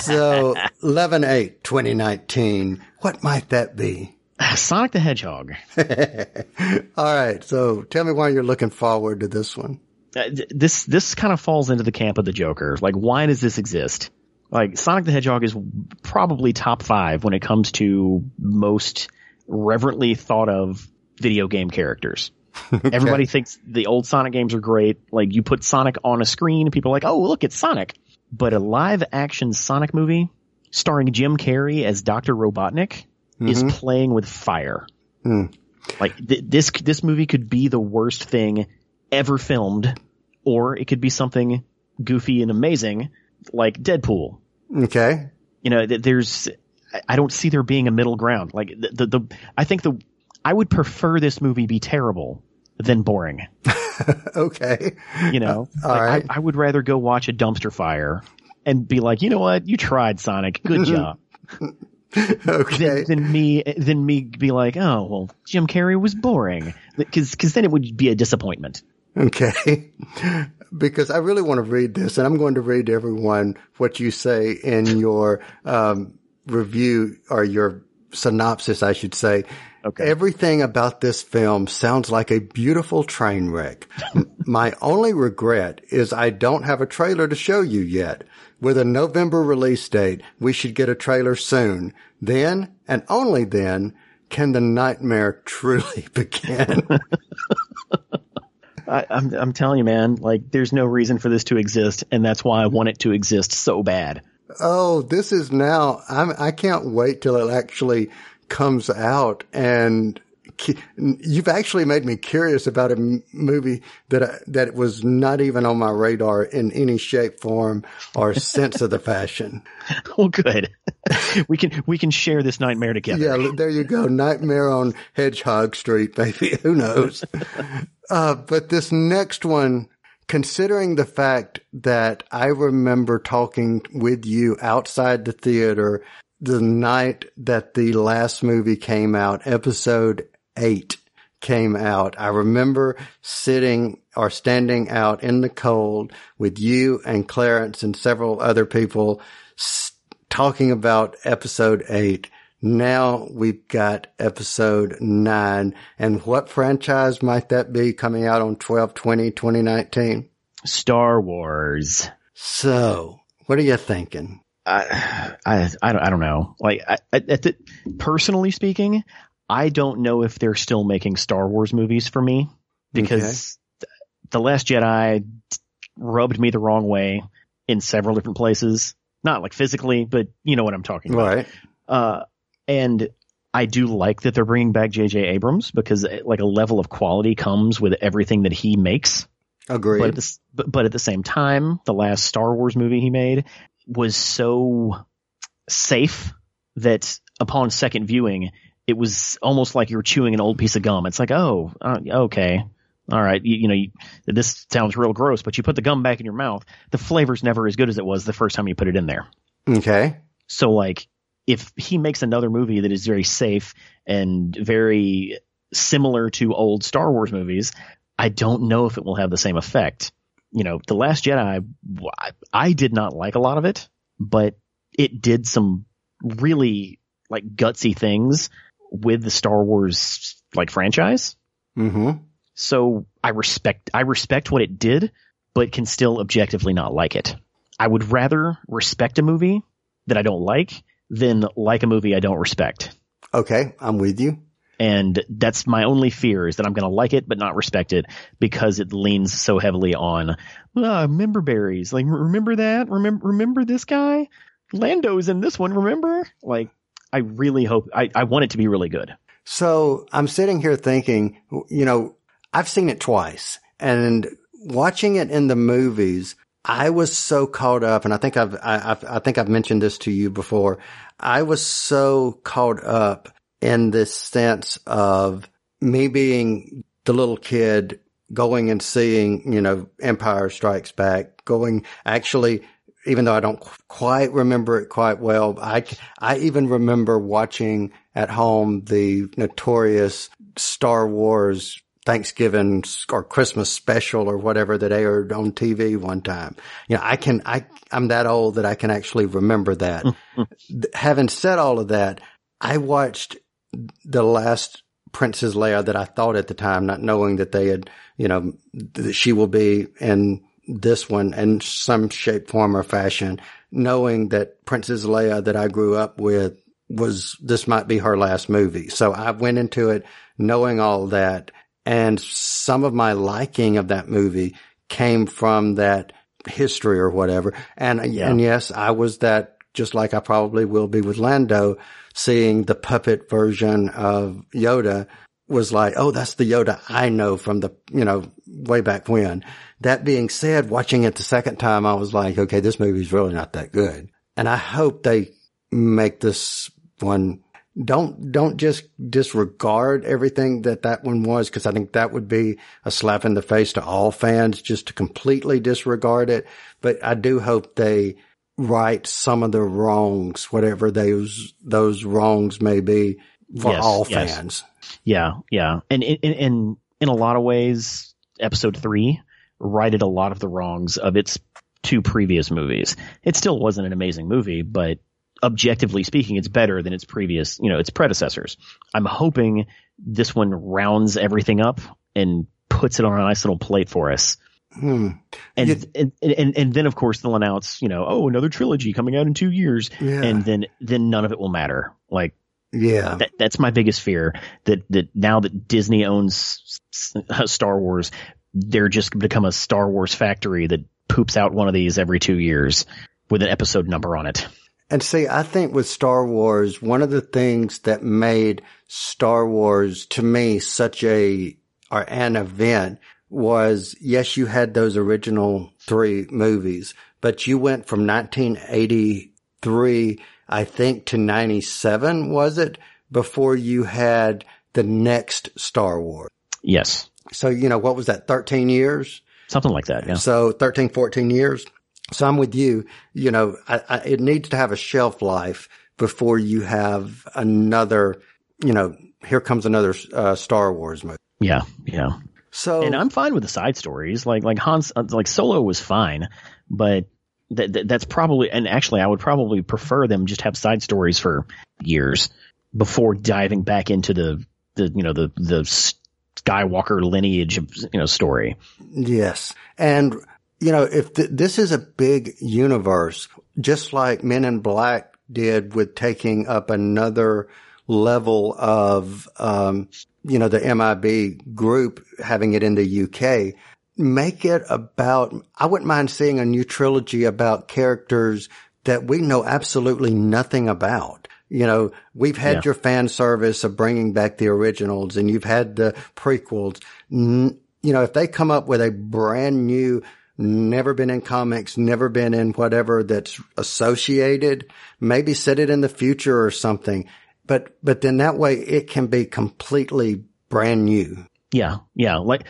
So 11/8/2019, what might that be? Sonic the Hedgehog. All right. So tell me why you're looking forward to this one. This kind of falls into the camp of the Joker. Like, why does this exist? Like, Sonic the Hedgehog is probably top 5 when it comes to most reverently thought of video game characters. Okay. Everybody thinks the old Sonic games are great. Like, you put Sonic on a screen and people are like, oh, look, it's Sonic. But a live action Sonic movie starring Jim Carrey as Dr. Robotnik is playing with fire. Like this movie could be the worst thing ever filmed, or it could be something goofy and amazing like Deadpool. Okay. I don't see there being a middle ground. Like I would prefer this movie be terrible than boring. Okay. All right. I would rather go watch a dumpster fire and be like, you know what? You tried, Sonic. Good job. Okay. Then me be like, oh, well, Jim Carrey was boring, because then it would be a disappointment. Okay. Because I really want to read this, and I'm going to read everyone what you say in your review or your synopsis, I should say. Okay. Everything about this film sounds like a beautiful train wreck. My only regret is I don't have a trailer to show you yet. With a November release date, we should get a trailer soon. Then, and only then, can the nightmare truly begin. I'm telling you, man, like, there's no reason for this to exist, and that's why I want it to exist so bad. Oh, this is now, I can't wait till it actually comes out and you've actually made me curious about a movie that was not even on my radar in any shape, form, or sense of the fashion. Well, good. We can share this nightmare together. Yeah, there you go. Nightmare on Hedgehog Street, baby. Who knows? But this next one, considering the fact that I remember talking with you outside the theater the night that the last movie came out, episode 8 came out, I remember standing out in the cold with you and Clarence and several other people talking about episode 8. Now we've got episode 9. And what franchise might that be coming out on 12/20/2019? Star Wars. So what are you thinking? I don't know. Like, personally speaking, I don't know if they're still making Star Wars movies for me, because The Last Jedi rubbed me the wrong way in several different places. Not like physically, but you know what I'm talking about. Right. And I do like that they're bringing back J.J. Abrams, because like a level of quality comes with everything that he makes. Agreed. But at the same time, the last Star Wars movie he made was so safe that upon second viewing, it was almost like you were chewing an old piece of gum. It's like, oh, okay. All right. You know, this sounds real gross, but you put the gum back in your mouth. The flavor's never as good as it was the first time you put it in there. Okay. So like, if he makes another movie that is very safe and very similar to old Star Wars movies, I don't know if it will have the same effect. You know, The Last Jedi, I did not like a lot of it, but it did some really like gutsy things with the Star Wars like franchise. Mm-hmm. So I respect what it did, but can still objectively not like it. I would rather respect a movie that I don't like than like a movie I don't respect. Okay, I'm with you. And that's my only fear, is that I'm going to like it but not respect it, because it leans so heavily on, remember berries. Like, remember that? Remember this guy? Lando's in this one, remember? Like, I really hope – I want it to be really good. So I'm sitting here thinking, you know, I've seen it twice. And watching it in the movies – I was so caught up, and I think I've mentioned this to you before. I was so caught up in this sense of me being the little kid going and seeing, you know, Empire Strikes Back, even though I don't quite remember it quite well, I even remember watching at home the notorious Star Wars Thanksgiving or Christmas special or whatever that aired on TV one time. You know, I'm that old that I can actually remember that. Having said all of that, I watched the last Princess Leia that I thought at the time, not knowing that they had, you know, that she will be in this one in some shape, form, or fashion, knowing that Princess Leia that I grew up with this might be her last movie. So I went into it knowing all that. And some of my liking of that movie came from that history or whatever. And yes, I was that, just like I probably will be with Lando, seeing the puppet version of Yoda was like, oh, that's the Yoda I know from the, you know, way back when. That being said, watching it the second time, I was like, okay, this movie's really not that good. And I hope they make this one. Don't just disregard everything that one was, because I think that would be a slap in the face to all fans just to completely disregard it. But I do hope they right some of the wrongs, whatever those wrongs may be for all fans. Yeah, yeah. And in a lot of ways, episode 3 righted a lot of the wrongs of its 2 previous movies. It still wasn't an amazing movie, but objectively speaking, it's better than its previous, you know, its predecessors. I'm hoping this one rounds everything up and puts it on a nice little plate for us. And then, of course, they'll announce, you know, oh, another trilogy coming out in 2 years. Yeah. And then none of it will matter. Like, yeah, that's my biggest fear, that now that Disney owns Star Wars, they're just going to become a Star Wars factory that poops out one of these every 2 years with an episode number on it. And see, I think with Star Wars, one of the things that made Star Wars to me such an event was, yes, you had those original three movies, but you went from 1983, I think, to 97, was it, before you had the next Star Wars? Yes. So, you know, what was that, 13 years? Something like that, yeah. So 13, 14 years. So I'm with you. You know, it needs to have a shelf life before you have another, you know, here comes another Star Wars movie. Yeah, yeah. So, and I'm fine with the side stories. Like Han's, like Solo was fine, but that's probably, and actually I would probably prefer them just have side stories for years before diving back into the Skywalker lineage, you know, story. Yes. And, you know, if this is a big universe, just like Men in Black did with taking up another level of, you know, the MIB group, having it in the UK, make it about, I wouldn't mind seeing a new trilogy about characters that we know absolutely nothing about. You know, we've had your fan service of bringing back the originals, and you've had the prequels. You know, if they come up with a brand new, never been in comics, never been in whatever that's associated, maybe set it in the future or something. But then that way it can be completely brand new. Yeah. Yeah. Like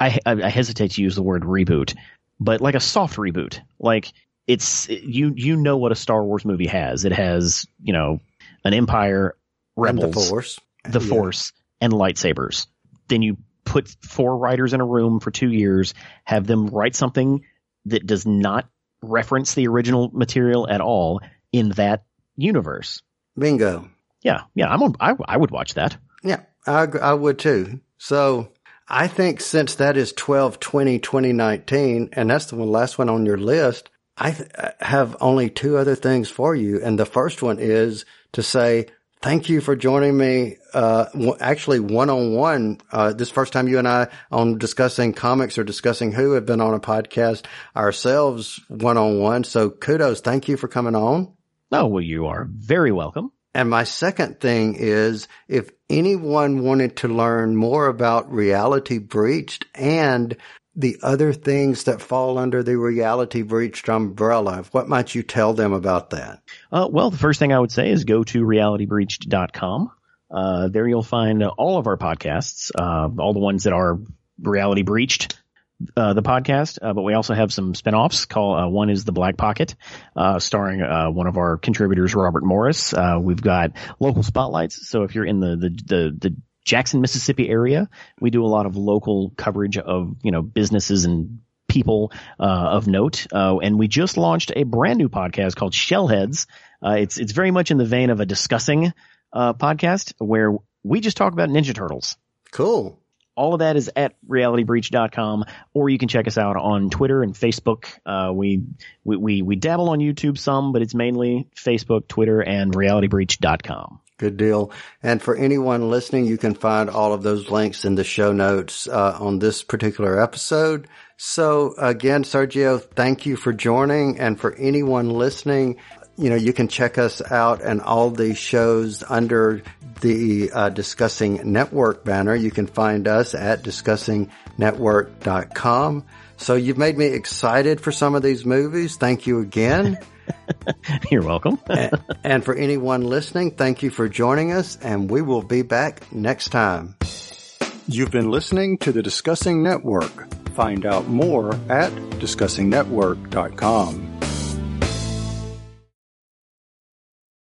I hesitate to use the word reboot, but like a soft reboot, like it's, you know what a Star Wars movie has. It has, you know, an empire, rebels, and the force and lightsabers. Then you put four writers in a room for 2 years, have them write something that does not reference the original material at all in that universe. Bingo. Yeah. Yeah. I would watch that. Yeah. I would too. So I think since that is 12/20/2019, and that's the last one on your list, I have only two other things for you. And the first one is to say thank you for joining me, actually one-on-one. This first time you and I on discussing comics or discussing who have been on a podcast ourselves one-on-one. So kudos. Thank you for coming on. Oh, well, you are very welcome. And my second thing is, if anyone wanted to learn more about Reality Breached and the other things that fall under the Reality Breached umbrella, what might you tell them about that? Well, the first thing I would say is go to realitybreached.com. There you'll find all of our podcasts, all the ones that are Reality Breached, the podcast, but we also have some spinoffs. One is The Black Pocket, starring one of our contributors, Robert Morris. We've got local spotlights. So if you're in the Jackson, Mississippi area, we do a lot of local coverage of, you know, businesses and people of note. And we just launched a brand new podcast called Shellheads. It's very much in the vein of a discussing podcast where we just talk about Ninja Turtles. Cool. All of that is at realitybreach.com, or you can check us out on Twitter and Facebook. We dabble on YouTube some, but it's mainly Facebook, Twitter, and realitybreach.com. Good deal. And for anyone listening, you can find all of those links in the show notes on this particular episode. So again, Sergio, thank you for joining. And for anyone listening, you know, you can check us out and all the shows under the Discussing Network banner. You can find us at discussingnetwork.com. So you've made me excited for some of these movies. Thank you again. You're welcome. And for anyone listening, thank you for joining us, and we will be back next time. You've been listening to the Discussing Network. Find out more at discussingnetwork.com.